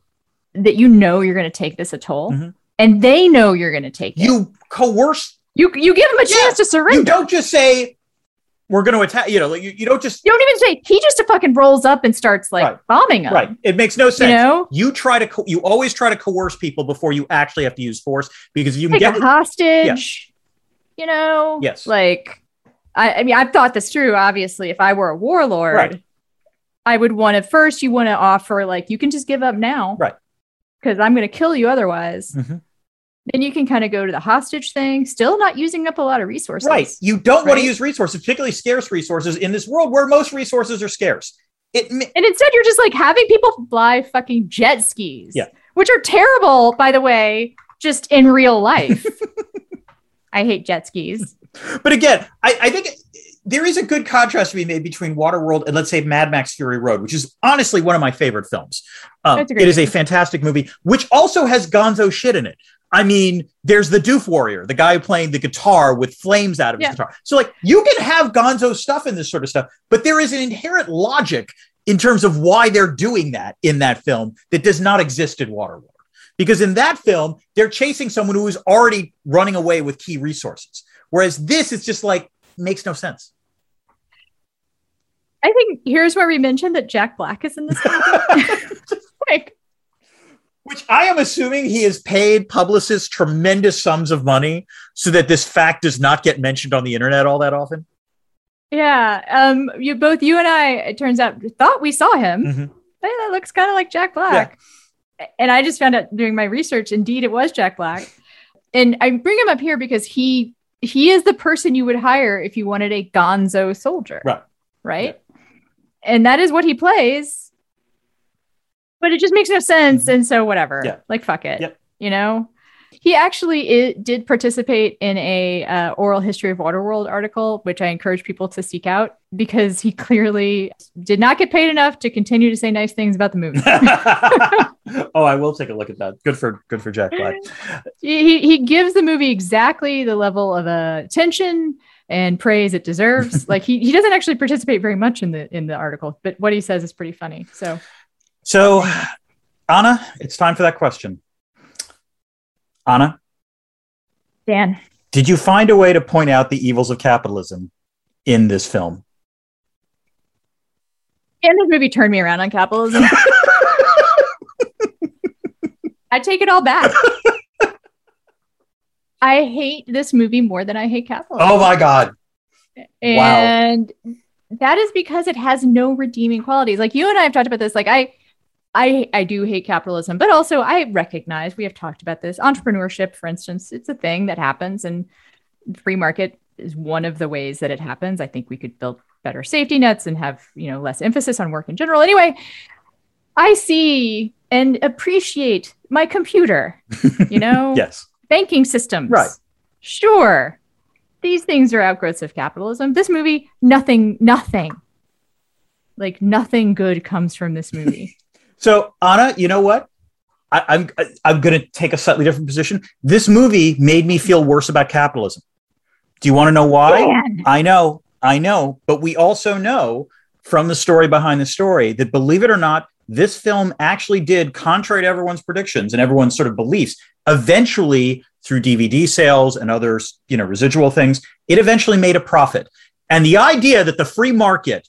that you know you're going to take this a toll, and they know you're going to take it. You coerce... You give them a chance to surrender. You don't just say, we're going to attack, you know, like you don't just... You don't even say, he just fucking rolls up and starts like bombing them. Right. It makes no sense. You know? You always try to coerce people before you actually have to use force, because you can get... Like a hostage, you know? Yes. Like... I mean, I've thought this through, obviously. If I were a warlord, I would want to first, you want to offer, like, you can just give up now. Right. Because I'm going to kill you otherwise. Then you can kind of go to the hostage thing, still not using up a lot of resources. Right. You don't want to use resources, particularly scarce resources, in this world where most resources are scarce. And instead, you're just like having people fly fucking jet skis, which are terrible, by the way, just in real life. I hate jet skis. But again, I think there is a good contrast to be made between Waterworld and, let's say, Mad Max Fury Road, which is honestly one of my favorite films. It is a fantastic movie, which also has gonzo shit in it. I mean, there's the Doof Warrior, the guy playing the guitar with flames out of his guitar. So, like, you can have gonzo stuff in this sort of stuff, but there is an inherent logic in terms of why they're doing that in that film that does not exist in Waterworld. Because in that film, they're chasing someone who is already running away with key resources. Whereas this is just like, makes no sense. I think here's where we mentioned that Jack Black is in this movie. Which I am assuming he has paid publicists tremendous sums of money so that this fact does not get mentioned on the internet all that often. Yeah. You and I, it turns out, thought we saw him. Hey, that looks kind of like Jack Black. Yeah. And I just found out doing my research, indeed, it was Jack Black. And I bring him up here because he is the person you would hire if you wanted a gonzo soldier. Right? Yeah. And that is what he plays. But it just makes no sense. And so whatever. Yeah. Like, fuck it. Yep. You know? He actually did participate in a Oral History of Waterworld article, which I encourage people to seek out, because he clearly did not get paid enough to continue to say nice things about the movie. Oh, I will take a look at that. Good for Jack Black. He gives the movie exactly the level of attention and praise it deserves. Like he doesn't actually participate very much in the article, but what he says is pretty funny. So Anna, it's time for that question. Anna? Dan? Did you find a way to point out the evils of capitalism in this film? And this movie turned me around on capitalism. I take it all back. I hate this movie more than I hate capitalism. Oh my God. And that is because it has no redeeming qualities. Like you and I have talked about this. Like I do hate capitalism, but also I recognize, we have talked about this, entrepreneurship, for instance, it's a thing that happens, and free market is one of the ways that it happens. I think we could build better safety nets and have, you know, less emphasis on work in general. Anyway, I see and appreciate my computer, you know, banking systems. Right. Sure. These things are outgrowths of capitalism. This movie, nothing good comes from this movie. So, Anna, you know what? I'm going to take a slightly different position. This movie made me feel worse about capitalism. Do you want to know why? Man. I know. But we also know from the story behind the story that, believe it or not, this film actually did, contrary to everyone's predictions and everyone's sort of beliefs, eventually through DVD sales and other, you know, residual things, it eventually made a profit. And the idea that the free market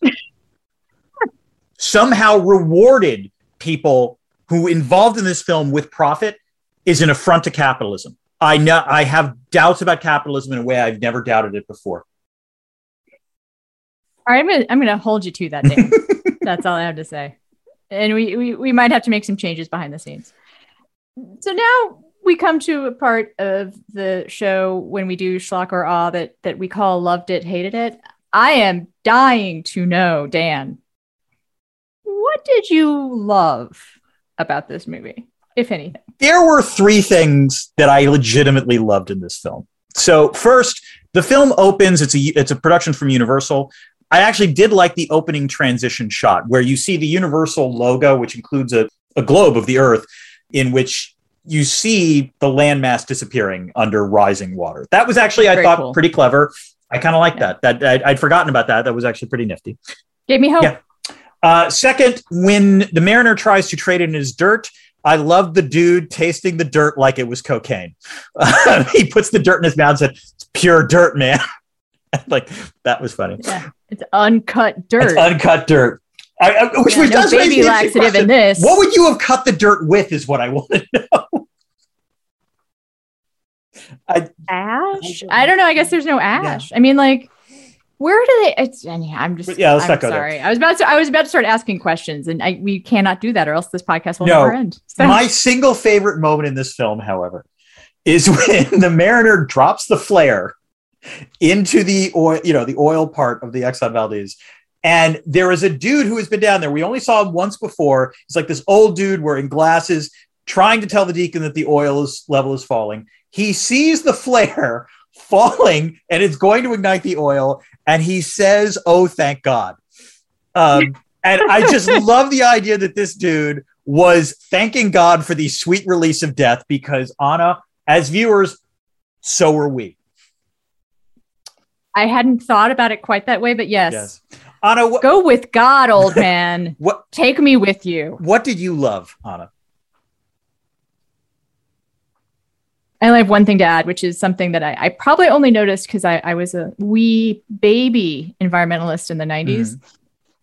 somehow rewarded people who involved in this film with profit is an affront to capitalism. I know I have doubts about capitalism in a way I've never doubted it before. All right, I'm gonna hold you to that, Dan. That's all I have to say. And we might have to make some changes behind the scenes. So now we come to a part of the show when we do Schlock or Awe that we call Loved It, Hated It. I am dying to know, Dan, what did you love about this movie, if anything? There were three things that I legitimately loved in this film. So first, the film opens. It's a production from Universal. I actually did like the opening transition shot where you see the Universal logo, which includes a globe of the Earth, in which you see the landmass disappearing under rising water. That was actually, I thought, pretty clever. I kind of like that. I'd forgotten about that. That was actually pretty nifty. Gave me hope. Yeah. Second, when the mariner tries to trade in his dirt, I loved the dude tasting the dirt like it was cocaine. He puts the dirt in his mouth and said, "It's pure dirt, man." Like, that was funny. Yeah. It's uncut dirt. It's uncut dirt. Which does raise the interesting question. In this. What would you have cut the dirt with is what I want to know. Ash? I don't know. I guess there's no ash. Yeah. I mean, like, where do they? Let's not go there. I was about to start asking questions, and we cannot do that, or else this podcast will never end. So. My single favorite moment in this film, however, is when the mariner drops the flare into the oil, the oil part of the Exxon Valdez. And there is a dude who has been down there. We only saw him once before. He's like this old dude wearing glasses, trying to tell the deacon that the level is falling. He sees the flare falling and it's going to ignite the oil. And he says, "Oh, thank God." And I just love the idea that this dude was thanking God for the sweet release of death, because Anna, as viewers, so are we. I hadn't thought about it quite that way, but yes. Anna, go with God, old man. Take me with you. What did you love, Anna? I only have one thing to add, which is something that I probably only noticed because I was a wee baby environmentalist in the 90s. Mm.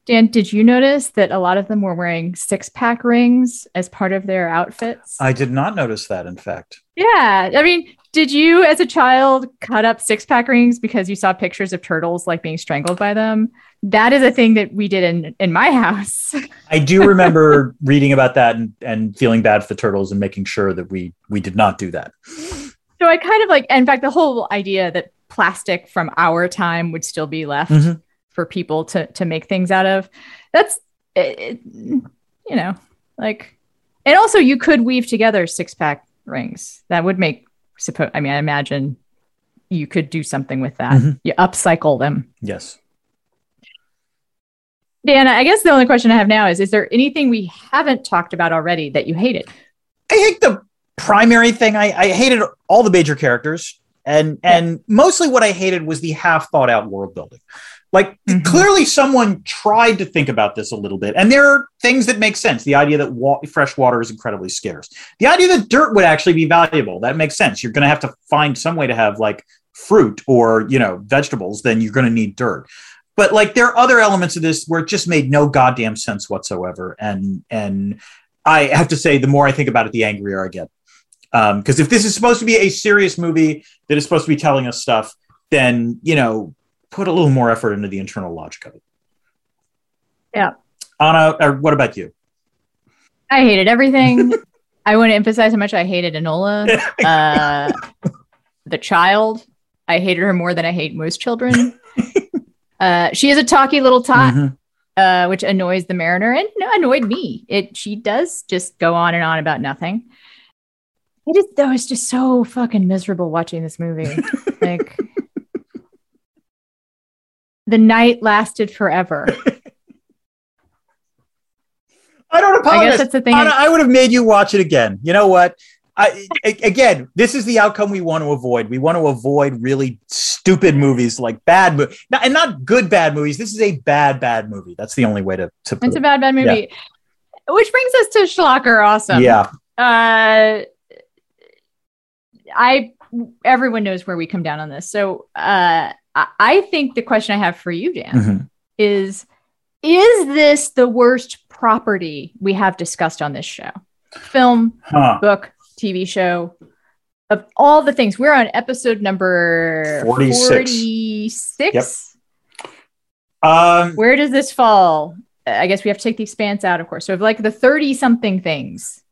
Dan, did you notice that a lot of them were wearing 6-pack rings as part of their outfits? I did not notice that, in fact. Yeah. I mean, did you as a child cut up 6-pack rings because you saw pictures of turtles like being strangled by them? That is a thing that we did in my house. I do remember reading about that and feeling bad for the turtles and making sure that we did not do that. So I kind of like, in fact, the whole idea that plastic from our time would still be left for people to make things out of. That's, and also you could weave together 6-pack rings. That would make, I imagine you could do something with that. Mm-hmm. You upcycle them. Yes. Dan, I guess the only question I have now is there anything we haven't talked about already that you hated? I hate the primary thing. I hated all the major characters. And mostly what I hated was the half thought out world building. Like, clearly someone tried to think about this a little bit. And there are things that make sense. The idea that fresh water is incredibly scarce. The idea that dirt would actually be valuable. That makes sense. You're going to have to find some way to have like fruit or, vegetables. Then you're going to need dirt. But like, there are other elements of this where it just made no goddamn sense whatsoever. And I have to say, the more I think about it, the angrier I get. Because if this is supposed to be a serious movie that is supposed to be telling us stuff, then, put a little more effort into the internal logic of it. Yeah. Anna, what about you? I hated everything. I want to emphasize how much I hated Enola, the child. I hated her more than I hate most children. She is a talky little tot, which annoys the mariner and annoyed me. She does just go on and on about nothing. It was just so fucking miserable watching this movie. Like, the night lasted forever. I don't apologize. I guess that's the thing. I would have made you watch it again. You know what? Again, this is the outcome we want to avoid. We want to avoid really stupid movies, like bad movies, and not good bad movies. This is a bad movie. That's the only way to put it. It's a bad movie. Yeah. Which brings us to Schlock or Awesome. Yeah. Everyone knows where we come down on this. So I think the question I have for you, Dan, is this the worst property we have discussed on this show? Film, book, TV show, of all the things. We're on episode number 46. Yep. Where does this fall? I guess we have to take The Expanse out, of course. So of like the 30-something things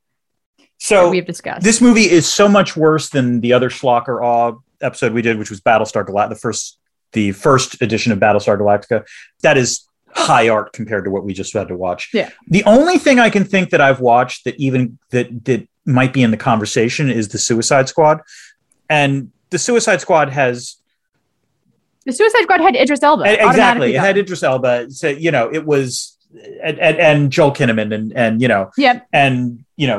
that we've discussed. This movie is so much worse than the other Schlock or Awe episode we did, which was Battlestar Galactica, the first edition of Battlestar Galactica. That is high art compared to what we just had to watch. Yeah. The only thing I can think that I've watched that might be in the conversation is the Suicide Squad. And the Suicide Squad had Idris Elba. Exactly. It had Idris Elba. So, it was, and Joel Kinnaman and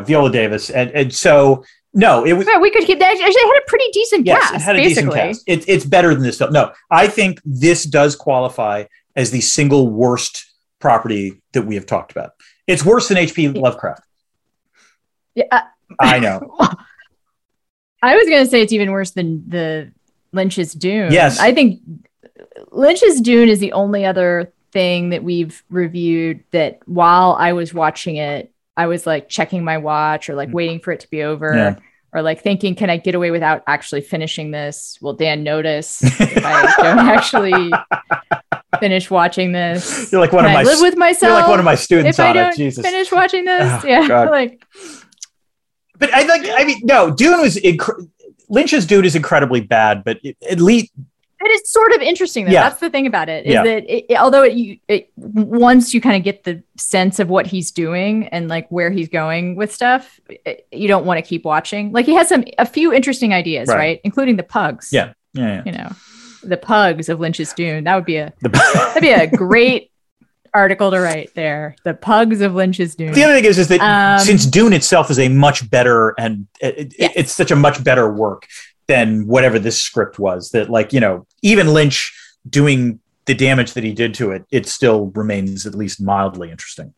Viola Davis. And so, no, it was. Yeah, we could get that. It had a pretty decent cast. It had a decent cast. It's better than this stuff. No, I think this does qualify as the single worst property that we have talked about. It's worse than H.P. Lovecraft. Yeah, I know. I was going to say it's even worse than Lynch's Dune. Yes. I think Lynch's Dune is the only other thing that we've reviewed that while I was watching it, I was like checking my watch or like waiting for it to be over or like thinking, can I get away without actually finishing this? Will Dan notice if I don't actually finish watching this? You're like one of my live with myself. You're like one of my students if on I don't it. Jesus. Finish watching this. Oh, yeah. God. But I think, Dune was incredible. Lynch's Dune is incredibly bad, but at least it is sort of interesting, though. Yeah. That's the thing about it is that once you kind of get the sense of what he's doing and like where he's going with stuff, you don't want to keep watching. Like he has a few interesting ideas, right? Including the pugs. Yeah. The pugs of Lynch's Dune. That would be that'd be a great article to write there. The pugs of Lynch's Dune. The other thing is that since Dune itself is a much better and it's such a much better work than whatever this script was, that even Lynch doing the damage that he did to it, it still remains at least mildly interesting.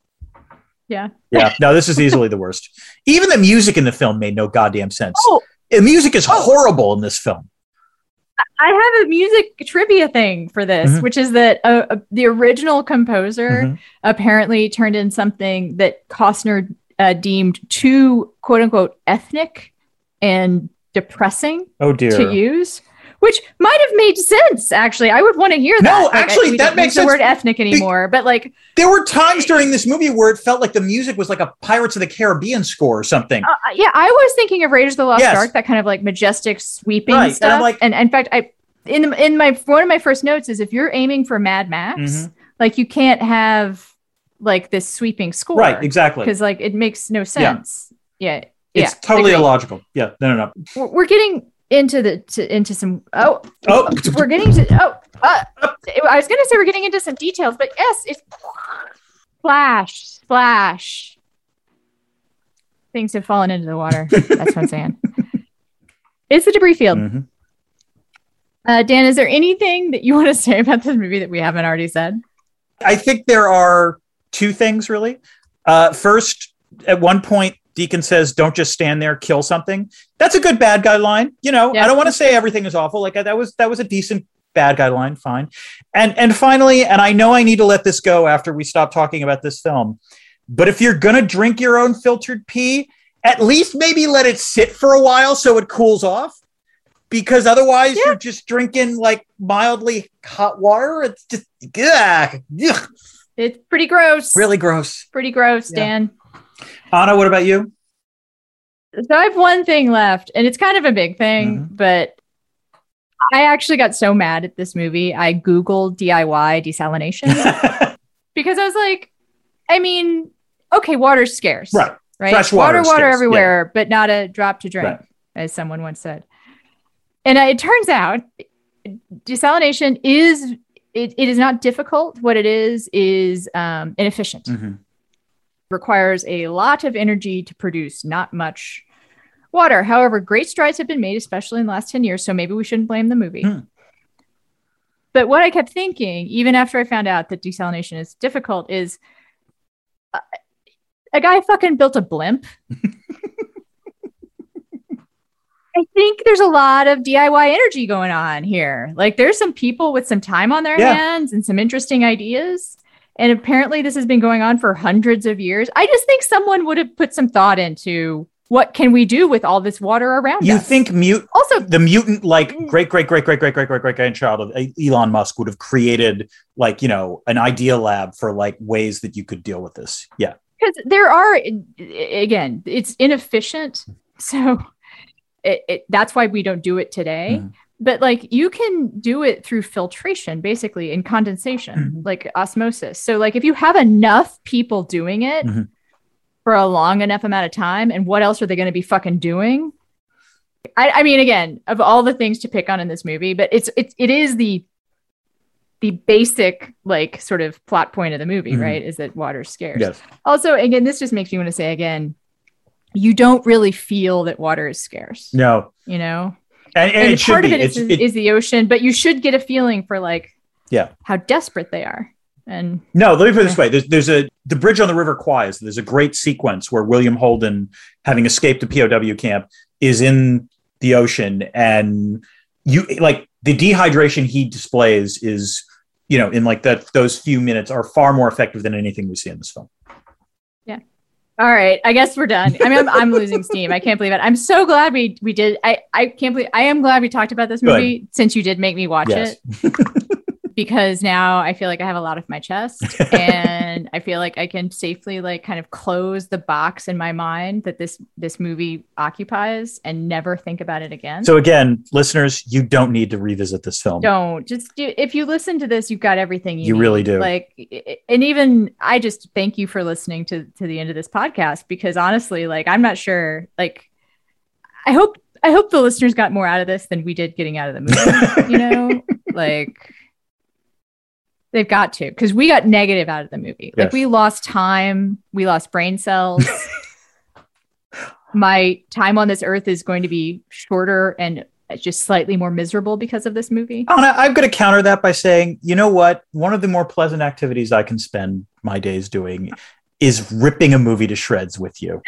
Yeah. Yeah. No, this is easily the worst. Even the music in the film made no goddamn sense. Oh. The music is horrible in this film. I have a music trivia thing for this, which is that the original composer apparently turned in something that Costner deemed too, quote unquote, ethnic and depressing to use, which might have made sense, actually. I would want to hear that. No, actually, that makes sense. We don't use the word ethnic anymore, but like... There were times during this movie where it felt like the music was like a Pirates of the Caribbean score or something. Yeah, I was thinking of Raiders of the Lost Ark, that kind of like majestic sweeping stuff. And, in fact, one of my first notes is if you're aiming for Mad Max, like you can't have like this sweeping score. Right, exactly. Because like it makes no sense. Yeah. It's totally illogical. Yeah, no. We're getting I was going to say we're getting into some details, but yes, it's splash. Things have fallen into the water. That's what I'm saying. It's the debris field. Dan, is there anything that you want to say about this movie that we haven't already said? I think there are two things, really. First, at one point, Deacon says, "Don't just stand there, kill something." That's a good bad guy line. I don't want to say everything is awful. Like that was a decent bad guy line. Fine. And finally, and I know I need to let this go after we stop talking about this film, but if you're going to drink your own filtered pee, at least maybe let it sit for a while so it cools off, because otherwise you're just drinking like mildly hot water. It's just, ugh. It's pretty gross. Really gross. Pretty gross, Dan. Anna, what about you? So I have one thing left, and it's kind of a big thing, but I actually got so mad at this movie. I Googled DIY desalination because I was like, I mean, okay, water's scarce. Right? Fresh water everywhere, but not a drop to drink, as someone once said. And it turns out desalination is not difficult. What it is inefficient. Requires a lot of energy to produce not much water. However, great strides have been made, especially in the last 10 years, so maybe we shouldn't blame the movie. But what I kept thinking, even after I found out that desalination is difficult, is A guy fucking built a blimp. I think there's a lot of DIY energy going on here. Like, there's some people with some time on their hands and some interesting ideas. And apparently this has been going on for hundreds of years. I just think someone would have put some thought into what can we do with all this water around us. You think the mutant great-great-grandchild of Elon Musk would have created, like, you know, an idea lab for like ways that you could deal with this. Yeah. Because there are, again, it's inefficient. So... that's why we don't do it today. Mm-hmm. But like, you can do it through filtration, basically, and condensation, mm-hmm. like osmosis. So like, if you have enough people doing it mm-hmm. for a long enough amount of time, and what else are they going to be fucking doing? I mean, again, of all the things to pick on in this movie, but it is the basic, like, sort of plot point of the movie, mm-hmm. right? Is that water's scarce. Yes. Also, again, this just makes me want to say again, you don't really feel that water is scarce. No. You know? And part of it is the ocean, but you should get a feeling for, like, how desperate they are. And no, let me put it this way. There's the Bridge on the River Kwai. There's a great sequence where William Holden, having escaped the POW camp, is in the ocean, and you, like, the dehydration he displays is, you know, in like that, those few minutes are far more effective than anything we see in this film. All right, I guess we're done. I mean, I'm losing steam. I can't believe it. I'm so glad we did. I am glad we talked about this movie since you did make me watch it. Because now I feel like I have a lot off my chest, and I feel like I can safely, like, kind of close the box in my mind that this movie occupies and never think about it again. So again, listeners, you don't need to revisit this film. Don't. If you listen to this, you've got everything you need. You really do. Like, and even I just thank you for listening to the end of this podcast, because honestly, like, I'm not sure, like, I hope the listeners got more out of this than we did getting out of the movie, you know? Like, they've got to, because we got negative out of the movie. Yes. Like, we lost time. We lost brain cells. My time on this earth is going to be shorter and just slightly more miserable because of this movie. Anna, I'm going to counter that by saying, you know what? One of the more pleasant activities I can spend my days doing is ripping a movie to shreds with you.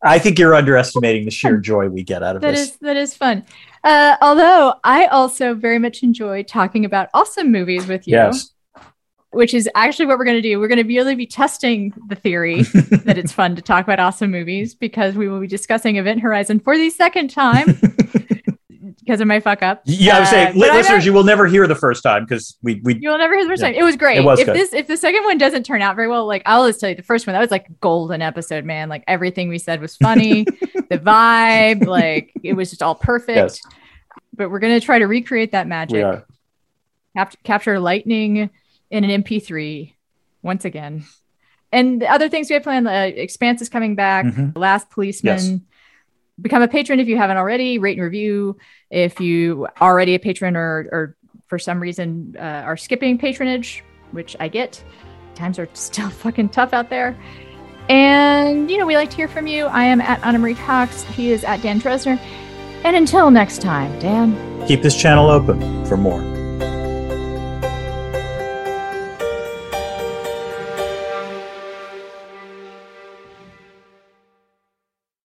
I think you're underestimating the sheer joy we get out of this. That is fun. Although I also very much enjoy talking about awesome movies with you, yes. Which is actually what we're going to do. We're going to really be testing the theory that it's fun to talk about awesome movies, because we will be discussing Event Horizon for the second time because of my fuck up. Yeah, I would say, listeners, you will never hear the first time, because you will never hear the first time. It was great. It was if the second one doesn't turn out very well, like, I'll just tell you, the first one, that was like golden episode, man. Like, everything we said was funny, the vibe, like, it was just all perfect. Yes. But we're gonna try to recreate that magic. We are. Capture lightning in an MP3 once again, and the other things we have planned. Expanse is coming back. Mm-hmm. The Last Policeman. Yes. Become a patron if you haven't already. Rate and review if you already a patron, or for some reason are skipping patronage, which I get. Times are still fucking tough out there. And, you know, we like to hear from you. I am at Anna Marie Cox. He is at Dan Drezner. And until next time, Dan. Keep this channel open for more.